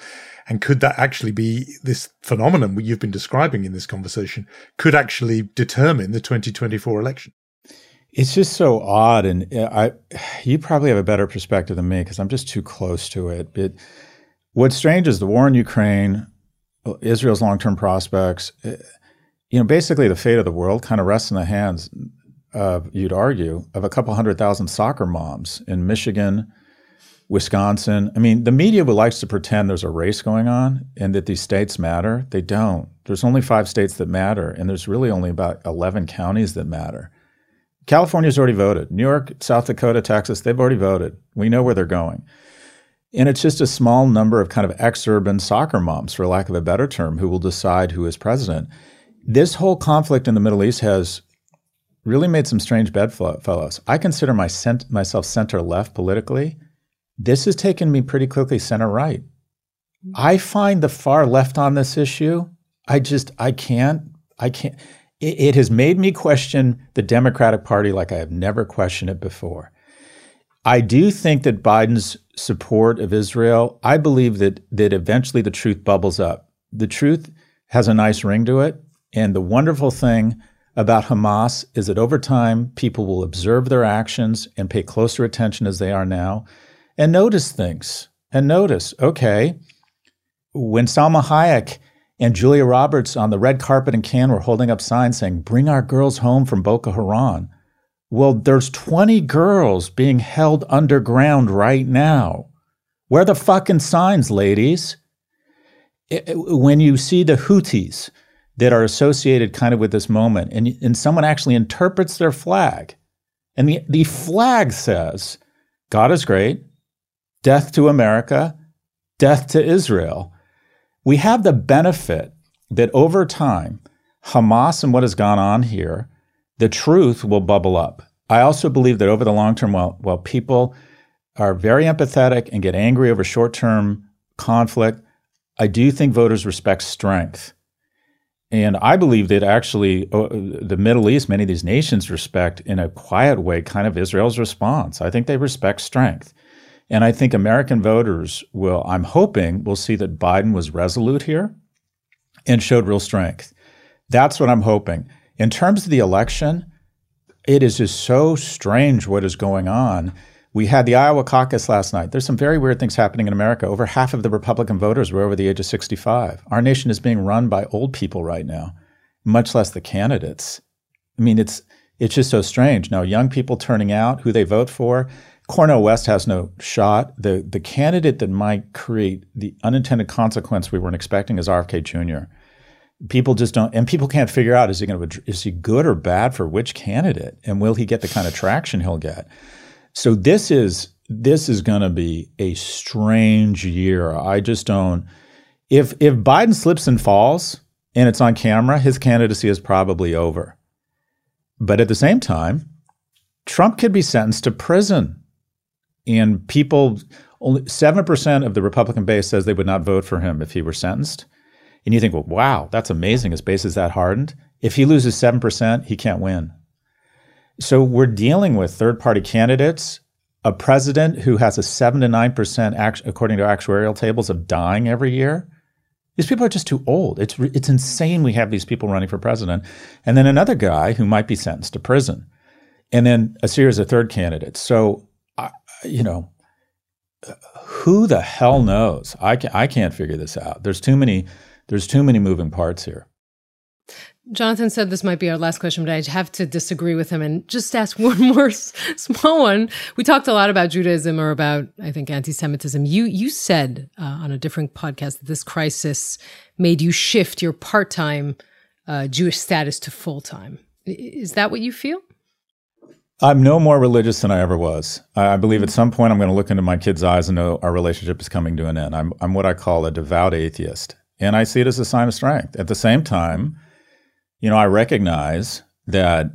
And could that actually be this phenomenon you've been describing in this conversation could actually determine the 2024 election? It's just so odd, and you probably have a better perspective than me because I'm just too close to it. But what's strange is the war in Ukraine, Israel's long-term prospects, basically the fate of the world kind of rests in the hands of, you'd argue, of a couple 100,000 soccer moms in Michigan, Wisconsin. I mean, the media likes to pretend there's a race going on and that these states matter. They don't. There's only 5 states that matter, and there's really only about 11 counties that matter. California's already voted. New York, South Dakota, Texas, they've already voted. We know where they're going. And it's just a small number of kind of ex-urban soccer moms, for lack of a better term, who will decide who is president. This whole conflict in the Middle East has really made some strange bedfellows. I consider myself center-left politically. This has taken me pretty quickly center-right. I find the far left on this issue, I can't. It has made me question the Democratic Party like I have never questioned it before. I do think that Biden's support of Israel, I believe that eventually the truth bubbles up. The truth has a nice ring to it. And the wonderful thing about Hamas is that over time, people will observe their actions and pay closer attention as they are now and notice things. And notice, okay, when Salma Hayek and Julia Roberts on the red carpet in Cannes were holding up signs saying, "Bring our girls home from Boko Haram." Well, there's 20 girls being held underground right now. Where are the fucking signs, ladies? When you see the Houthis that are associated kind of with this moment, and someone actually interprets their flag, and the flag says, "God is great, death to America, death to Israel." We have the benefit that over time, Hamas and what has gone on here, the truth will bubble up. I also believe that over the long term, while people are very empathetic and get angry over short-term conflict, I do think voters respect strength. And I believe that actually the Middle East, many of these nations respect in a quiet way kind of Israel's response. I think they respect strength. And I think American voters will, I'm hoping, will see that Biden was resolute here and showed real strength. That's what I'm hoping. In terms of the election, it is just so strange what is going on. We had the Iowa caucus last night. There's some very weird things happening in America. Over half of the Republican voters were over the age of 65. Our nation is being run by old people right now, much less the candidates. I mean, it's just so strange. Now, young people turning out, who they vote for. Cornel West has no shot. The candidate that might create the unintended consequence we weren't expecting is RFK Jr. People just don't, and people can't figure out, is he good or bad for which candidate? And will he get the kind of traction he'll get? So this is going to be a strange year. I just don't, if Biden slips and falls and it's on camera, his candidacy is probably over. But at the same time, Trump could be sentenced to prison. And people, only 7% of the Republican base says they would not vote for him if he were sentenced. And you think, well, wow, that's amazing. His base is that hardened. If he loses 7%, he can't win. So we're dealing with third-party candidates, a president who has a 7 to 9%, according to actuarial tables, of dying every year. These people are just too old. It's insane we have these people running for president. And then another guy who might be sentenced to prison. And then a series of third candidates. So, you know, who the hell knows? I can't figure this out. There's too many moving parts here. Jonathan said this might be our last question, but I have to disagree with him and just ask one more small one. We talked a lot about Judaism or about, I think, anti-Semitism. You said on a different podcast that this crisis made you shift your part-time Jewish status to full-time. Is that what you feel? I'm no more religious than I ever was. I believe at some point I'm going to look into my kids' eyes and know our relationship is coming to an end. I'm what I call a devout atheist. And I see it as a sign of strength. At the same time, you know, I recognize that,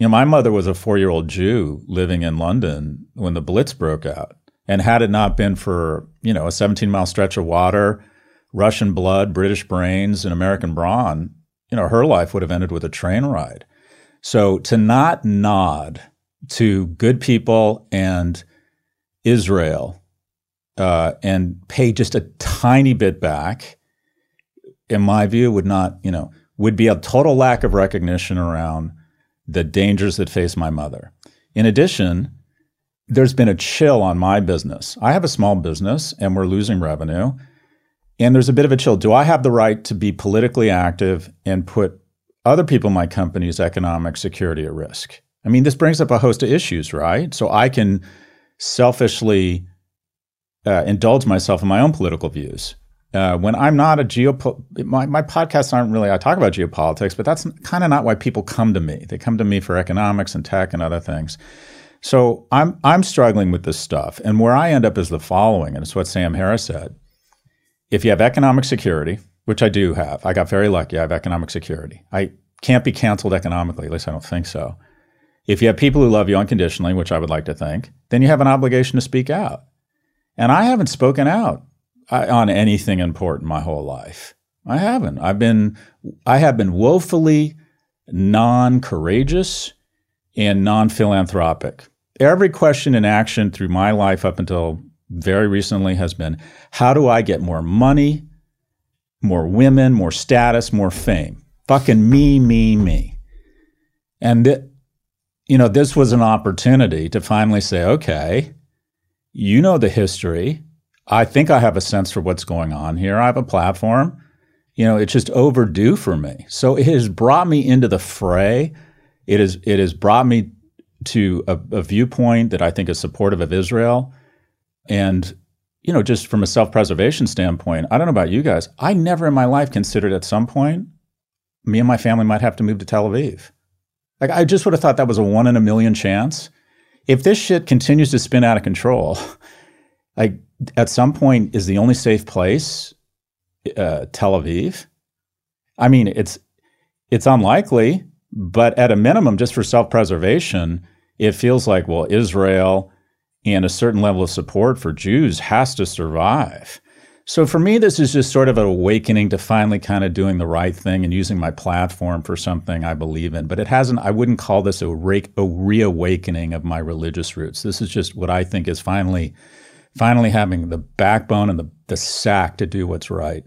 you know, my mother was a 4-year-old Jew living in London when the Blitz broke out. And had it not been for, you know, a 17-mile stretch of water, Russian blood, British brains, and American brawn, you know, her life would have ended with a train ride. So to not nod to good people and Israel and pay just a tiny bit back, in my view, would not, you know, would be a total lack of recognition around the dangers that face my mother. In addition, there's been a chill on my business. I have a small business and we're losing revenue. And there's a bit of a chill. Do I have the right to be politically active and put other people in my company's economic security at risk? I mean, this brings up a host of issues, right? So I can selfishly indulge myself in my own political views. When I'm not a my podcasts aren't really, I talk about geopolitics, but that's kind of not why people come to me. They come to me for economics and tech and other things. So I'm struggling with this stuff. And where I end up is the following, and it's what Sam Harris said. If you have economic security, which I do have, I got very lucky, I have economic security. I can't be canceled economically, at least I don't think so. If you have people who love you unconditionally, which I would like to think, then you have an obligation to speak out. And I haven't spoken out on anything important my whole life. I haven't. I have been woefully non-courageous and non-philanthropic. Every question and action through my life up until very recently has been, how do I get more money, more women, more status, more fame? Fucking me, me, me. And you know, this was an opportunity to finally say, okay, you know the history. I think I have a sense for what's going on here. I have a platform. You know, it's just overdue for me. So it has brought me into the fray. It has brought me to a viewpoint that I think is supportive of Israel. And, you know, just from a self-preservation standpoint, I don't know about you guys, I never in my life considered at some point me and my family might have to move to Tel Aviv. Like, I just would have thought that was a 1 in a million chance. If this shit continues to spin out of control, like, at some point, is the only safe place Tel Aviv? I mean, it's unlikely, but at a minimum, just for self-preservation, it feels like, well, Israel and a certain level of support for Jews has to survive. So for me, this is just sort of an awakening to finally kind of doing the right thing and using my platform for something I believe in. But it hasn't, I wouldn't call this a reawakening of my religious roots. This is just what I think is finally finally having the backbone and the sack to do what's right.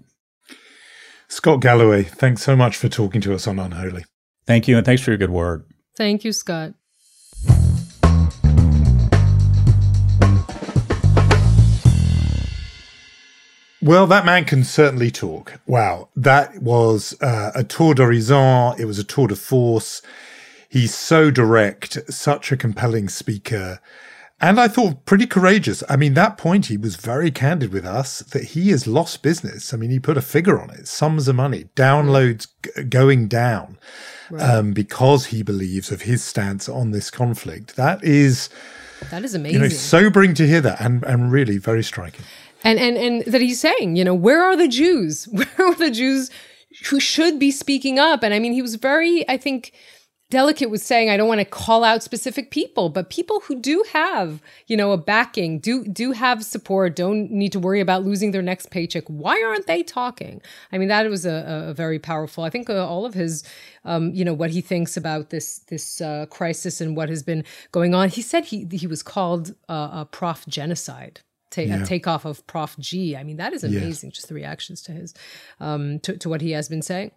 Scott Galloway, thanks so much for talking to us on Unholy. Thank you, and thanks for your good work. Thank you, Scott. Well, that man can certainly talk. Wow, that was a tour d'horizon. It was a tour de force. He's so direct, such a compelling speaker. And I thought pretty courageous. I mean, that point, he was very candid with us that he has lost business. I mean, he put a figure on it, sums of money, downloads going down because he believes of his stance on this conflict. That is amazing. You know, sobering to hear that and really very striking. And that he's saying, you know, where are the Jews? Where are the Jews who should be speaking up? And I mean, he was very, I think, delicate with saying, I don't want to call out specific people, but people who do have, you know, a backing, do have support, don't need to worry about losing their next paycheck. Why aren't they talking? I mean, that was a very powerful, I think all of his, you know, what he thinks about this crisis and what has been going on. He said he was called a Prof Genocide. A takeoff of Prof G. I mean, that is amazing, just the reactions to his, to what he has been saying.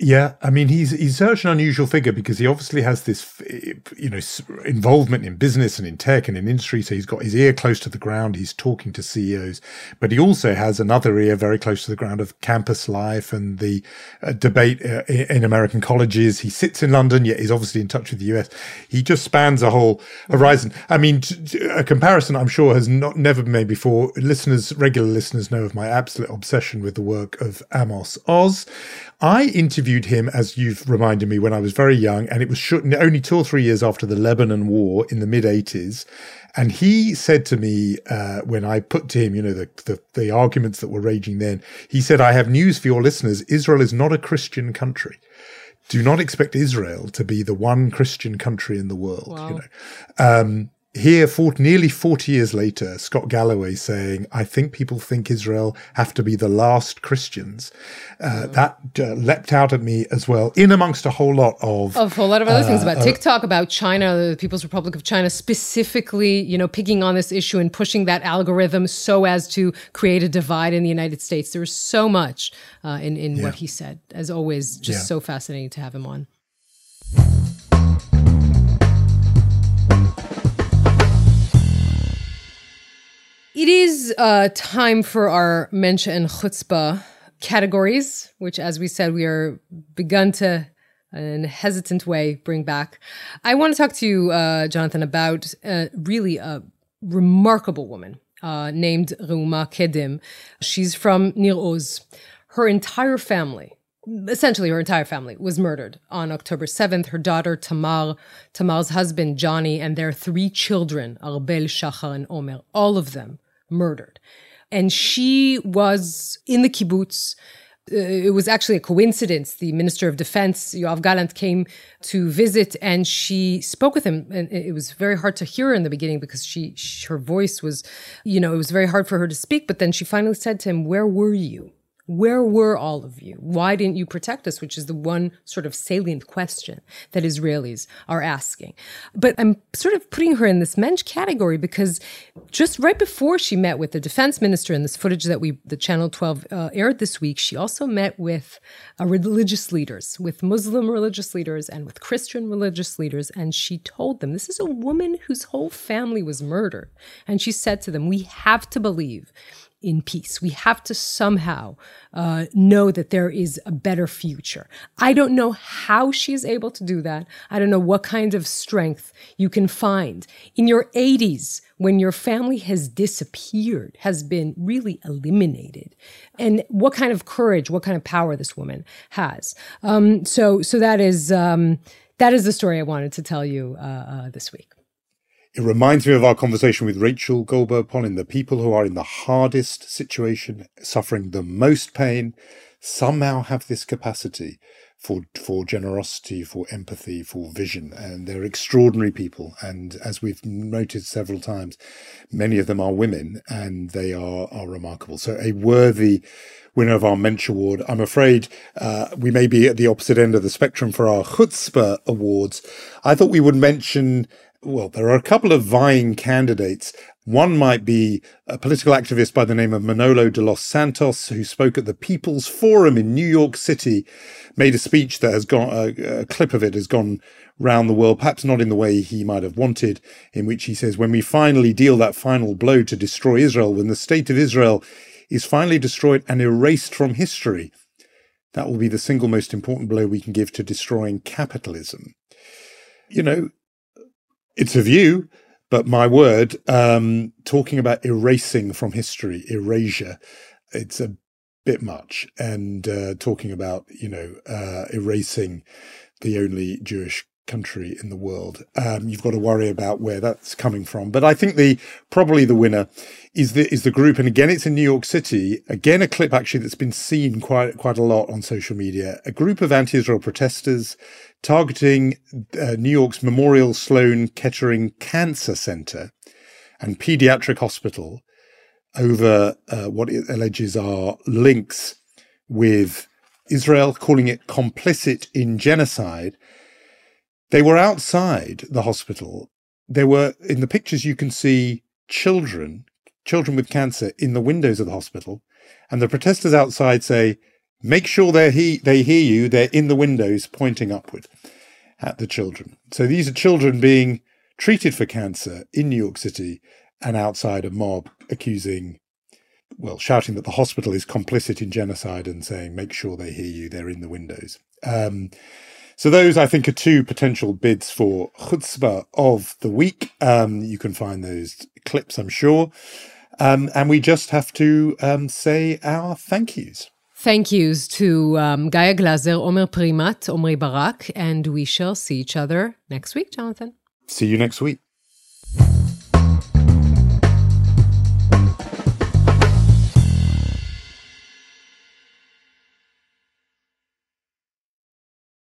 Yeah, I mean, he's such an unusual figure because he obviously has this, you know, involvement in business and in tech and in industry. So he's got his ear close to the ground. He's talking to CEOs, but he also has another ear very close to the ground of campus life and the debate in American colleges. He sits in London, yet he's obviously in touch with the US. He just spans a whole horizon. I mean, a comparison I'm sure has never been made before. Regular listeners know of my absolute obsession with the work of Amos Oz. I interviewed him, as you've reminded me, when I was very young, and it was only 2 or 3 years after the Lebanon War in the mid-'80s. And he said to me, when I put to him, you know, the arguments that were raging then, he said, I have news for your listeners. Israel is not a Christian country. Do not expect Israel to be the one Christian country in the world. Wow. You know. Here, nearly 40 years later, Scott Galloway saying, I think people think Israel have to be the last Christians. That leapt out at me as well, in amongst a whole lot of... A whole lot of other things about TikTok, about China, the People's Republic of China, specifically, you know, picking on this issue and pushing that algorithm so as to create a divide in the United States. There was so much in what he said. As always, just so fascinating to have him on. It is time for our Mensch and Chutzpah categories, which, as we said, we are begun to, in a hesitant way, bring back. I want to talk to you, Jonathan, about really a remarkable woman named Reuma Kedim. She's from Nir Oz. Essentially her entire family was murdered on October 7th. Her daughter, Tamar's husband, Johnny, and their 3 children, Arbel, Shachar, and Omer, all of them murdered. And she was in the kibbutz. It was actually a coincidence. The Minister of Defense, Yoav Gallant, came to visit and she spoke with him. And it was very hard to hear her in the beginning because her voice was, you know, it was very hard for her to speak. But then she finally said to him, "Where were you? Where were all of you? Why didn't you protect us?" Which is the one sort of salient question that Israelis are asking. But I'm sort of putting her in this mensch category because just right before she met with the defense minister in this footage that the Channel 12 aired this week, she also met with religious leaders, with Muslim religious leaders and with Christian religious leaders. And she told them, this is a woman whose whole family was murdered. And she said to them, we have to believe in peace. We have to somehow know that there is a better future. I don't know how she is able to do that. I don't know what kind of strength you can find in your 80s when your family has disappeared, has been really eliminated, and what kind of courage, what kind of power this woman has. So that is the story I wanted to tell you this week. It reminds me of our conversation with Rachel Goldberg-Polin. The people who are in the hardest situation, suffering the most pain, somehow have this capacity for generosity, for empathy, for vision. And they're extraordinary people. And as we've noted several times, many of them are women and they are remarkable. So a worthy winner of our Mensch Award. I'm afraid we may be at the opposite end of the spectrum for our Chutzpah Awards. I thought we would mention... Well, there are a couple of vying candidates. One might be a political activist by the name of Manolo de los Santos, who spoke at the People's Forum in New York City, made a speech that has gone, a clip of it has gone round the world, perhaps not in the way he might have wanted, in which he says, when we finally deal that final blow to destroy Israel, when the state of Israel is finally destroyed and erased from history, that will be the single most important blow we can give to destroying capitalism. You know, it's a view, but my word, talking about erasing from history, erasure, it's a bit much. And talking about, you know, erasing the only Jewish country in the world, you've got to worry about where that's coming from. But I think probably the winner is the group, and again it's in New York City, again a clip actually that's been seen quite a lot on social media, a group of anti-Israel protesters targeting New York's Memorial Sloan Kettering Cancer Center and Pediatric Hospital over what it alleges are links with Israel, calling it complicit in genocide. They were outside the hospital. There were, in the pictures you can see children with cancer in the windows of the hospital. And the protesters outside say, make sure they hear you. They're in the windows pointing upward at the children. So these are children being treated for cancer in New York City, and outside a mob shouting that the hospital is complicit in genocide and saying, make sure they hear you. They're in the windows. So those, I think, are two potential bids for Chutzpah of the week. You can find those clips, I'm sure. And we just have to say our thank yous. Thank yous to Gaia Glaser, Omer Primat, Omri Barak, and we shall see each other next week, Jonathan. See you next week.